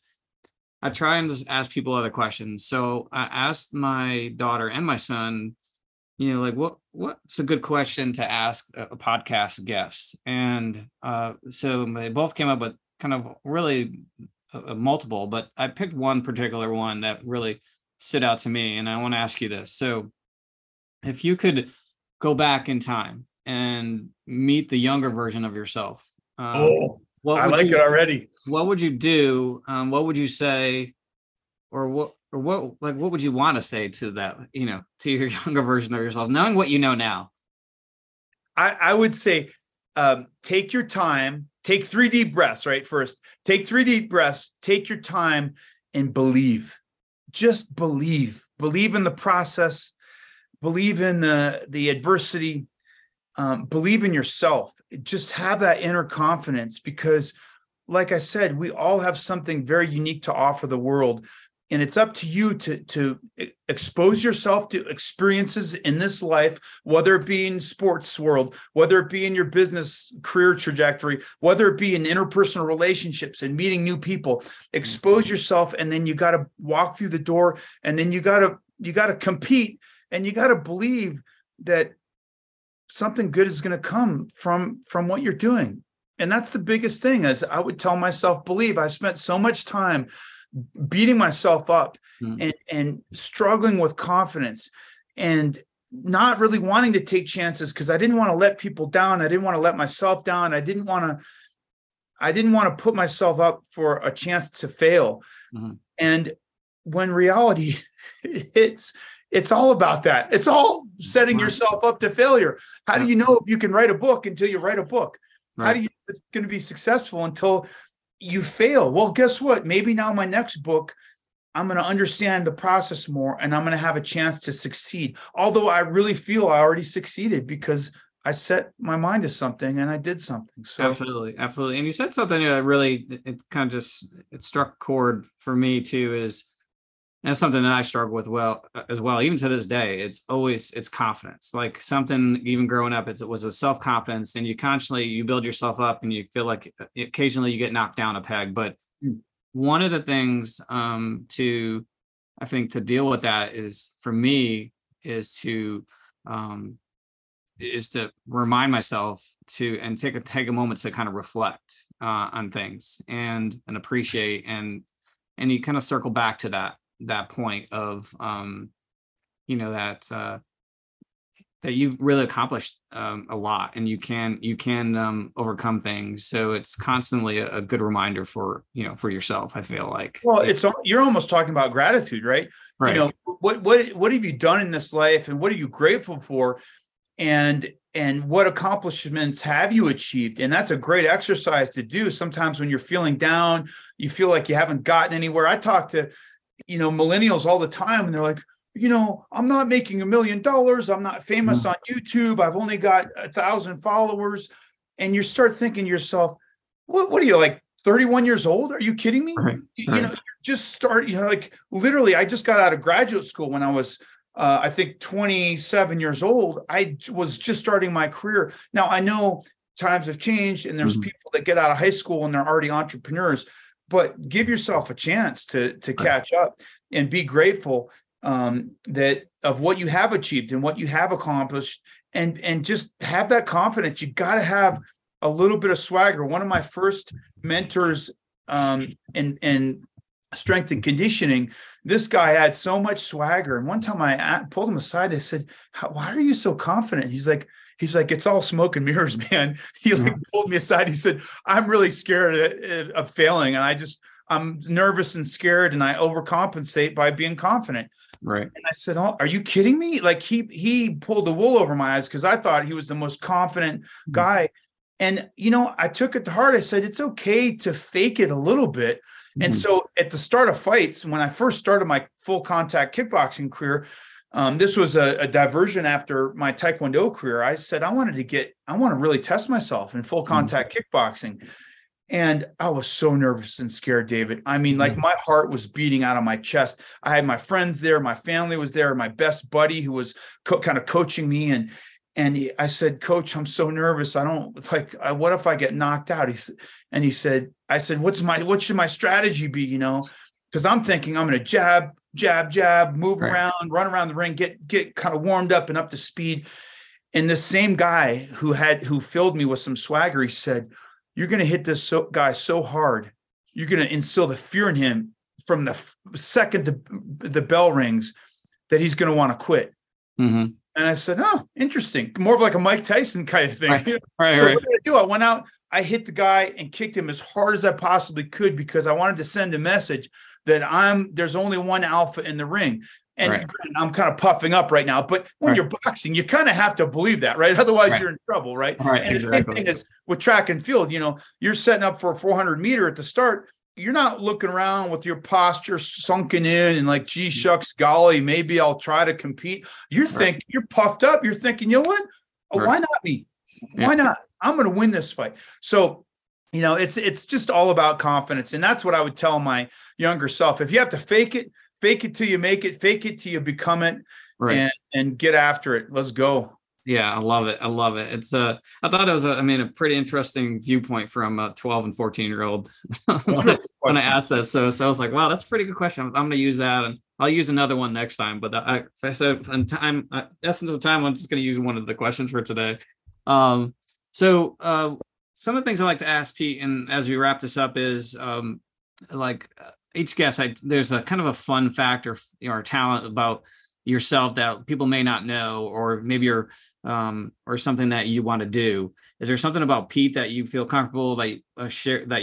I try and just ask people other questions. So I asked my daughter and my son, you know, like what's a good question to ask a podcast guest? And so they both came up with kind of really a multiple, but I picked one particular one that really stood out to me. And I want to ask you this. So if you could go back in time and meet the younger version of yourself, I like it already. What would you do? What would you say, what would you want to say to that, you know, to your younger version of yourself, knowing what you know now? I would say, take your time, take three deep breaths, right? First, take three deep breaths, take your time, and believe. Just believe in the process, believe in the adversity. Believe in yourself. Just have that inner confidence, because like I said, we all have something very unique to offer the world, and it's up to you to expose yourself to experiences in this life, whether it be in sports world, whether it be in your business career trajectory, whether it be in interpersonal relationships and meeting new people. Expose yourself, and then you got to walk through the door, and then you got to compete, and you got to believe that something good is going to come from what you're doing. And that's the biggest thing, as I would tell myself, believe. I spent so much time beating myself up and struggling with confidence and not really wanting to take chances, because I didn't want to let people down. I didn't want to let myself down. I didn't want to put myself up for a chance to fail. And when reality hits, it's all about that. It's all setting yourself up to failure. How do you know if you can write a book until you write a book? Right. How do you know it's going to be successful until you fail? Well, guess what? Maybe now my next book, I'm going to understand the process more, and I'm going to have a chance to succeed. Although I really feel I already succeeded, because I set my mind to something and I did something. So Absolutely. And you said something that really, it struck chord for me too, and it's something that I struggle with as well, even to this day. It's confidence, like something even growing up, it was a self-confidence, and you build yourself up and you feel like occasionally you get knocked down a peg. But one of the things to deal with that is to remind myself and take a moment to kind of reflect on things and appreciate. And you kind of circle back to that point of, that you've really accomplished a lot, and you can overcome things. So it's constantly a good reminder for yourself, I feel like. Well, you're almost talking about gratitude, right? Right. What have you done in this life, and what are you grateful for? And what accomplishments have you achieved? And that's a great exercise to do. Sometimes when you're feeling down, you feel like you haven't gotten anywhere. I talk to, millennials all the time, and they're like, I'm not making $1 million. I'm not famous on YouTube. I've only got 1,000 followers. And you start thinking to yourself, what are you, like 31 years old? Are you kidding me? Right. Literally, I just got out of graduate school when I was 27 years old. I was just starting my career. Now, I know times have changed, and there's people that get out of high school and they're already entrepreneurs, but give yourself a chance to catch up and be grateful of what you have achieved and what you have accomplished, and just have that confidence. You got to have a little bit of swagger. One of my first mentors in strength and conditioning, this guy had so much swagger. And one time I pulled him aside. I said, "Why are you so confident?" He's like, "It's all smoke and mirrors, man." He pulled me aside. He said, "I'm really scared of failing, and I'm nervous and scared, and I overcompensate by being confident." Right. And I said, "Oh, are you kidding me?" Like he pulled the wool over my eyes, because I thought he was the most confident guy. And, I took it to heart. I said, it's okay to fake it a little bit. And so at the start of fights, when I first started my full contact kickboxing career, this was a diversion after my Taekwondo career. I said, I want to really test myself in full contact kickboxing. And I was so nervous and scared, David. I mean, like my heart was beating out of my chest. I had my friends there. My family was there. My best buddy who was kind of coaching me. And I said, "Coach, I'm so nervous. What if I get knocked out?" I said, what should my strategy be? Because I'm thinking I'm going to jab, jab, jab, move around, run around the ring, get kind of warmed up and up to speed. And this same guy who filled me with some swagger, he said, "You're going to hit this guy so hard. You're going to instill the fear in him from the second the bell rings that he's going to want to quit." Mm-hmm. And I said, "Oh, interesting." More of like a Mike Tyson kind of thing. Right. What did I do? I went out, I hit the guy and kicked him as hard as I possibly could, because I wanted to send a message that there's only one alpha in the ring. And I'm kind of puffing up right now, but when you're boxing, you kind of have to believe that, right? Otherwise you're in trouble, right? And the same thing is with track and field, you're setting up for a 400 meter at the start. You're not looking around with your posture sunken in and like, gee, shucks, golly, maybe I'll try to compete. You're thinking, you're puffed up. You're thinking, you know what? Oh, why not me? Yeah. Why not? I'm going to win this fight. So, it's just all about confidence. And that's what I would tell my younger self. If you have to fake it till you make it, fake it till you become it, and get after it. Let's go. Yeah, I love it. I love it. It's I thought it was a pretty interesting viewpoint from a 12 and 14-year-old when I asked that. So I was like, wow, that's a pretty good question. I'm going to use that, and I'll use another one next time. But essence of time, I'm just going to use one of the questions for today. So some of the things I like to ask Pete, and as we wrap this up, is each guest, there's a kind of a fun fact or talent about yourself that people may not know, or maybe you're or something that you want to do. Is there something about Pete that you feel comfortable that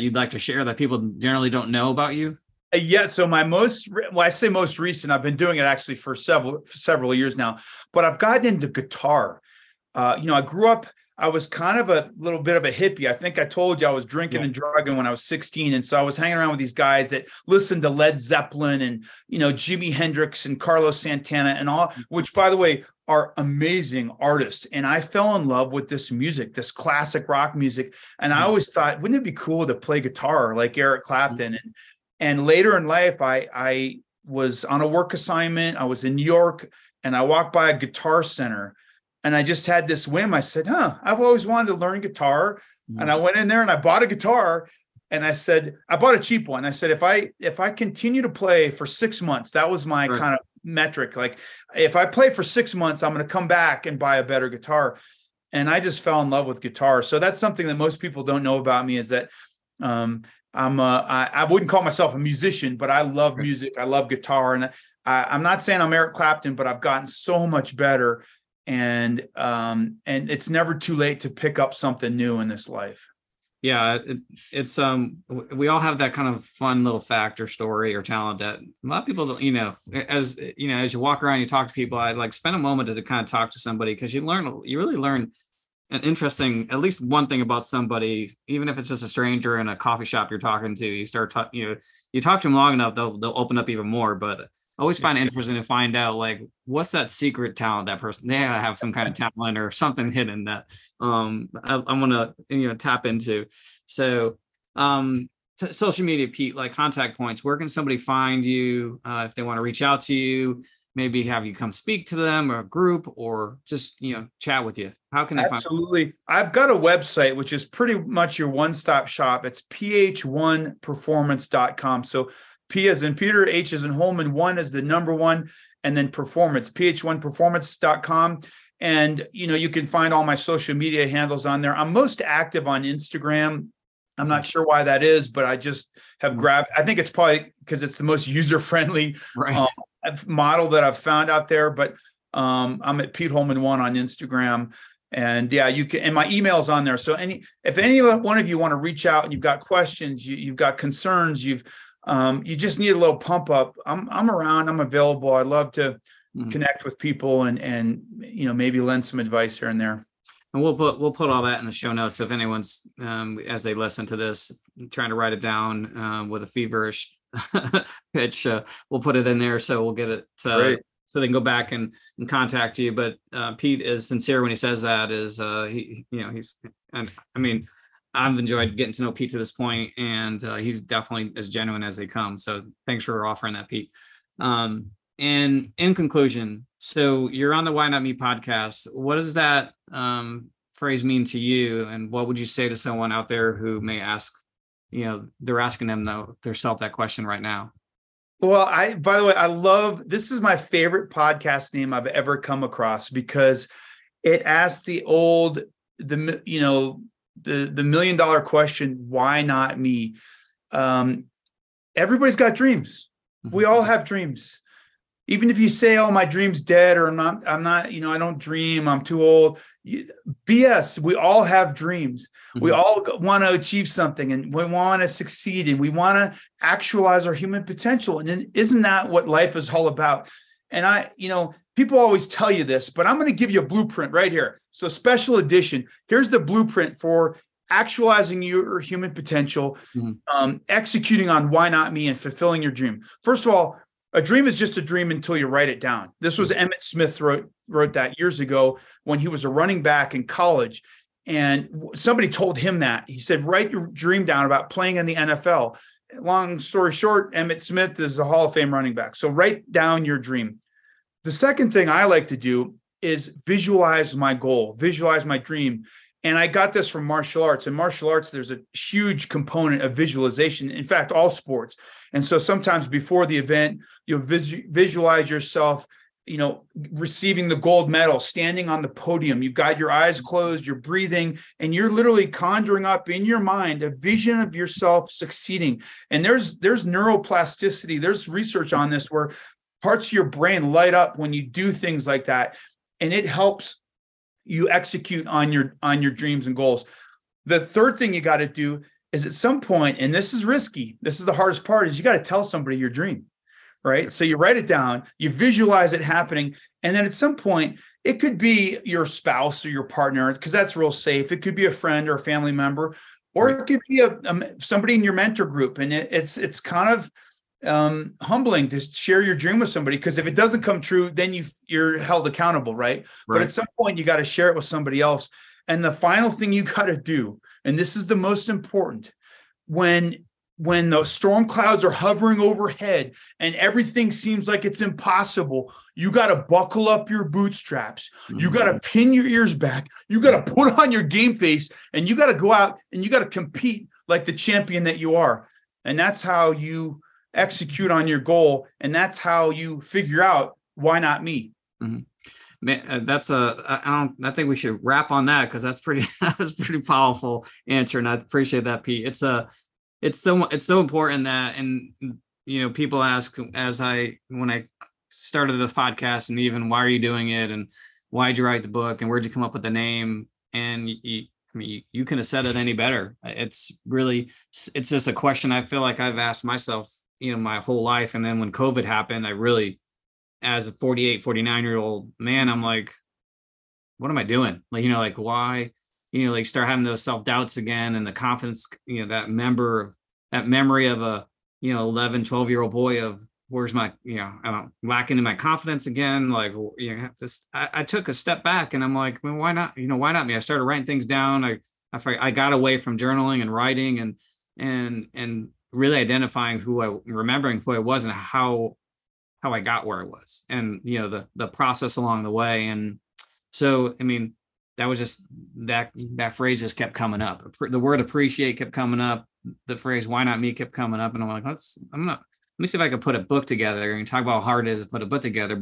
you'd like to share that people generally don't know about you? Yeah. So my most recent, I've been doing it actually for several years now, but I've gotten into guitar. I grew up, I was kind of a little bit of a hippie. I think I told you I was drinking and drugging when I was 16. And so I was hanging around with these guys that listened to Led Zeppelin and, Jimi Hendrix and Carlos Santana and all, which, by the way, are amazing artists. And I fell in love with this music, this classic rock music. And I always thought, wouldn't it be cool to play guitar like Eric Clapton? And later in life, I was on a work assignment. I was in New York and I walked by a guitar center and I just had this whim. I said, I've always wanted to learn guitar. And I went in there and I bought a guitar. And I said, I bought a cheap one. I said, if I continue to play for 6 months, that was my kind of metric. Like, if I play for 6 months, I'm going to come back and buy a better guitar. And I just fell in love with guitar. So that's something that most people don't know about me, is that I wouldn't call myself a musician, but I love music. I love guitar. And I'm not saying I'm Eric Clapton, but I've gotten so much better. And it's never too late to pick up something new in this life. Yeah, it's we all have that kind of fun little fact or story or talent that a lot of people, as you walk around, you talk to people. I'd like spend a moment to kind of talk to somebody, because you really learn an interesting, at least one thing about somebody, even if it's just a stranger in a coffee shop you're talking to. You start talking, you talk to them long enough, they'll open up even more. But I always find it interesting to find out, like, what's that secret talent that person, they have some kind of talent or something hidden that I'm gonna tap into. So social media, Pete, like contact points, where can somebody find you if they want to reach out to you? Maybe have you come speak to them or a group, or just, chat with you. How can they find you? Absolutely. I've got a website, which is pretty much your one-stop shop. It's ph1performance.com. So P as in Peter, H as in Holman, 1 is the number 1, and then performance, ph1performance.com. And, you can find all my social media handles on there. I'm most active on Instagram. I'm not sure why that is, but I just have grabbed, I think it's probably because it's the most user-friendly model that I've found out there, but I'm at Pete Holman 1 on Instagram, and you can, and my email's on there. So if any one of you want to reach out and you've got questions, you've got concerns, you just need a little pump up, I'm around, I'm available. I'd love to connect with people and maybe lend some advice here and there. And we'll put all that in the show notes. So if anyone's as they listen to this trying to write it down with a feverish pitch, we'll put it in there, so we'll get it so they can go back and contact you. But Pete is sincere when he says that, is I've enjoyed getting to know Pete to this point, and he's definitely as genuine as they come. So thanks for offering that, Pete. And in conclusion, so you're on the Why Not Me podcast. What does that phrase mean to you, and what would you say to someone out there who may ask, they're asking themselves that question right now? Well, by the way, I love, this is my favorite podcast name I've ever come across, because it asks the $1 million question, why not me? Everybody's got dreams. We all have dreams. Even if you say, oh, my dream's dead, or I'm not, I don't dream, I'm too old. BS. We all have dreams. Mm-hmm. We all want to achieve something, and we want to succeed, and we want to actualize our human potential. And then, isn't that what life is all about? And people always tell you this, but I'm going to give you a blueprint right here. So special edition, here's the blueprint for actualizing your human potential, executing on why not me, and fulfilling your dream. First of all, a dream is just a dream until you write it down. This was Emmitt Smith wrote that years ago when he was a running back in college. And somebody told him that. He said, write your dream down about playing in the NFL. Long story short, Emmitt Smith is a Hall of Fame running back. So write down your dream. The second thing I like to do is visualize my goal, visualize my dream. And I got this from martial arts. In martial arts, there's a huge component of visualization. In fact, all sports. And so sometimes before the event, you'll visualize yourself, receiving the gold medal, standing on the podium. You've got your eyes closed, you're breathing, and you're literally conjuring up in your mind a vision of yourself succeeding. And there's neuroplasticity. There's research on this where parts of your brain light up when you do things like that. And it helps you execute on your dreams and goals. The third thing you got to do is, at some point, and this is risky, this is the hardest part, is you got to tell somebody your dream, right? So you write it down, you visualize it happening. And then at some point, it could be your spouse or your partner, because that's real safe. It could be a friend or a family member, or it could be somebody in your mentor group. And it's kind of humbling to share your dream with somebody, because if it doesn't come true, then you're held accountable, right? But at some point, you got to share it with somebody else. And the final thing you got to do, and this is the most important, when the storm clouds are hovering overhead and everything seems like it's impossible, you got to buckle up your bootstraps. You got to pin your ears back. You got to put on your game face, and you got to go out and you got to compete like the champion that you are. And that's how you execute on your goal. And that's how you figure out, why not me? Man, that's I think we should wrap on that, because that was a pretty powerful answer. And I appreciate that, Pete. It's so important that, and you know, people ask, when I started this podcast, and even, why are you doing it, and why'd you write the book, and where'd you come up with the name? And you couldn't have said it any better. It's just a question I feel like I've asked myself, you know, my whole life. And then when COVID happened, I really, as a 48, 49-year-old man, I'm like, what am I doing? Like, you know, like, why? You know, like, start having those self-doubts again, and the confidence, you know, that memory of a, you know, 11, 12-year-old boy of, where's my, you know, I'm lacking in my confidence again. Like, you know, I took a step back, and I'm like, well, why not? You know, why not me? I started writing things down. I got away from journaling and writing and really identifying remembering who I was and how I got where I was, and, you know, the process along the way. And so, I mean, that was just that phrase just kept coming up. The word appreciate kept coming up. The phrase, why not me, kept coming up. And I'm like, let me see if I could put a book together and talk about how hard it is to put a book together.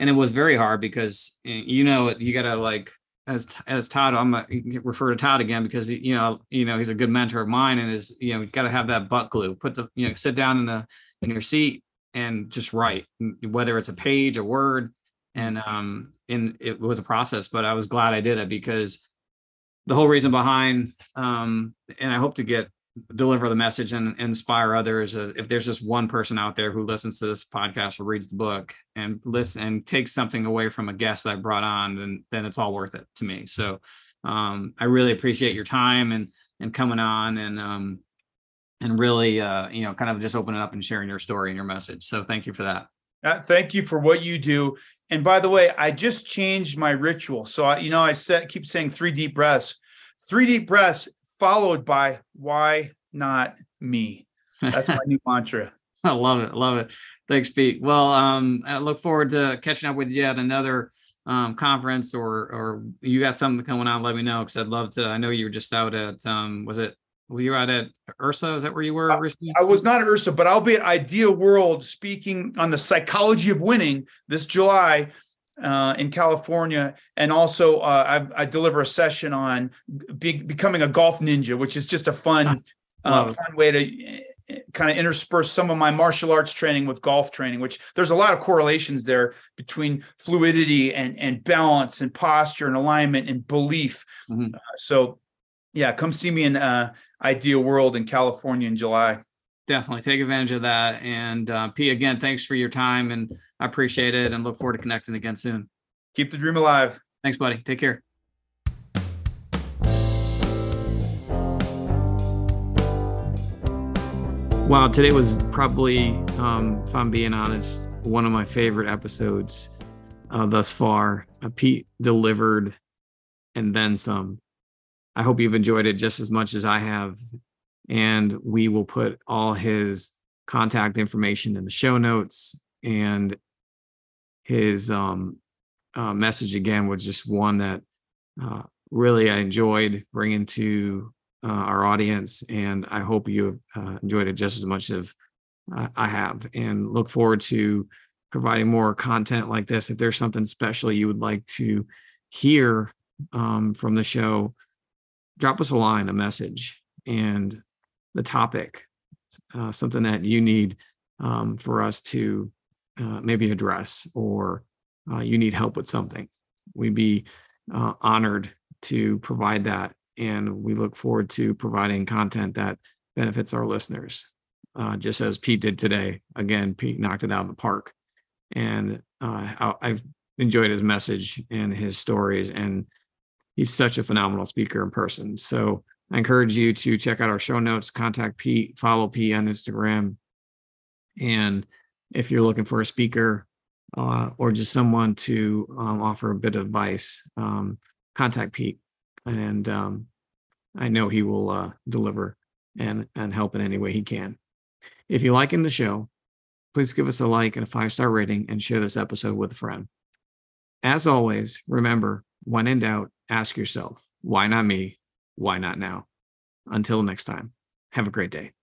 And it was very hard, because, you know, you got to, like, as Todd, I'm going to refer to Todd again, because, you know, he's a good mentor of mine, and is, you know, you got to have that butt glue, sit down in your seat and just write, whether it's a page, a word. And it was a process, but I was glad I did it, because the whole reason behind, and I hope to deliver the message and inspire others. If there's just one person out there who listens to this podcast or reads the book and listen and takes something away from a guest that I brought on, then it's all worth it to me. So I really appreciate your time and coming on and really, you know, kind of just opening up and sharing your story and your message. So thank you for that. Thank you for what you do. And by the way, I just changed my ritual. So, keep saying 3 deep breaths followed by, why not me? That's my new mantra. I love it. Love it. Thanks, Pete. Well, I look forward to catching up with you at another conference, or you got something coming on, let me know. Because I'd love to. I know you were just out at, were you out at IHRSA? Is that where you were recently? I was not at IHRSA, but I'll be at Idea World speaking on the psychology of winning this July in California. And also I deliver a session on becoming a golf ninja, which is just a fun way to kind of intersperse some of my martial arts training with golf training, which there's a lot of correlations there between fluidity and balance and posture and alignment and belief. Mm-hmm. Yeah, come see me in Idea World in California in July. Definitely take advantage of that. And P, again, thanks for your time, and I appreciate it, and look forward to connecting again soon. Keep the dream alive. Thanks, buddy. Take care. Wow, today was probably, if I'm being honest, one of my favorite episodes thus far. Pete delivered and then some. I hope you've enjoyed it just as much as I have, and we will put all his contact information in the show notes, and his message again was just one that really I enjoyed bringing to our audience, and I hope you have enjoyed it just as much as I have, and look forward to providing more content like this. If there's something special you would like to hear from the show, drop us a line, a message, and the topic, something that you need for us to maybe address, or you need help with something. We'd be honored to provide that, and we look forward to providing content that benefits our listeners, just as Pete did today. Again, Pete knocked it out of the park, and I've enjoyed his message and his stories, and he's such a phenomenal speaker in person. So I encourage you to check out our show notes, contact Pete, follow Pete on Instagram, And if you're looking for a speaker or just someone to offer a bit of advice, contact Pete, and I know he will deliver and help in any way he can. If you liking the show, please give us a like and a 5-star rating and share this episode with a friend. As always, remember, when in doubt, ask yourself, why not me? Why not now? Until next time, have a great day.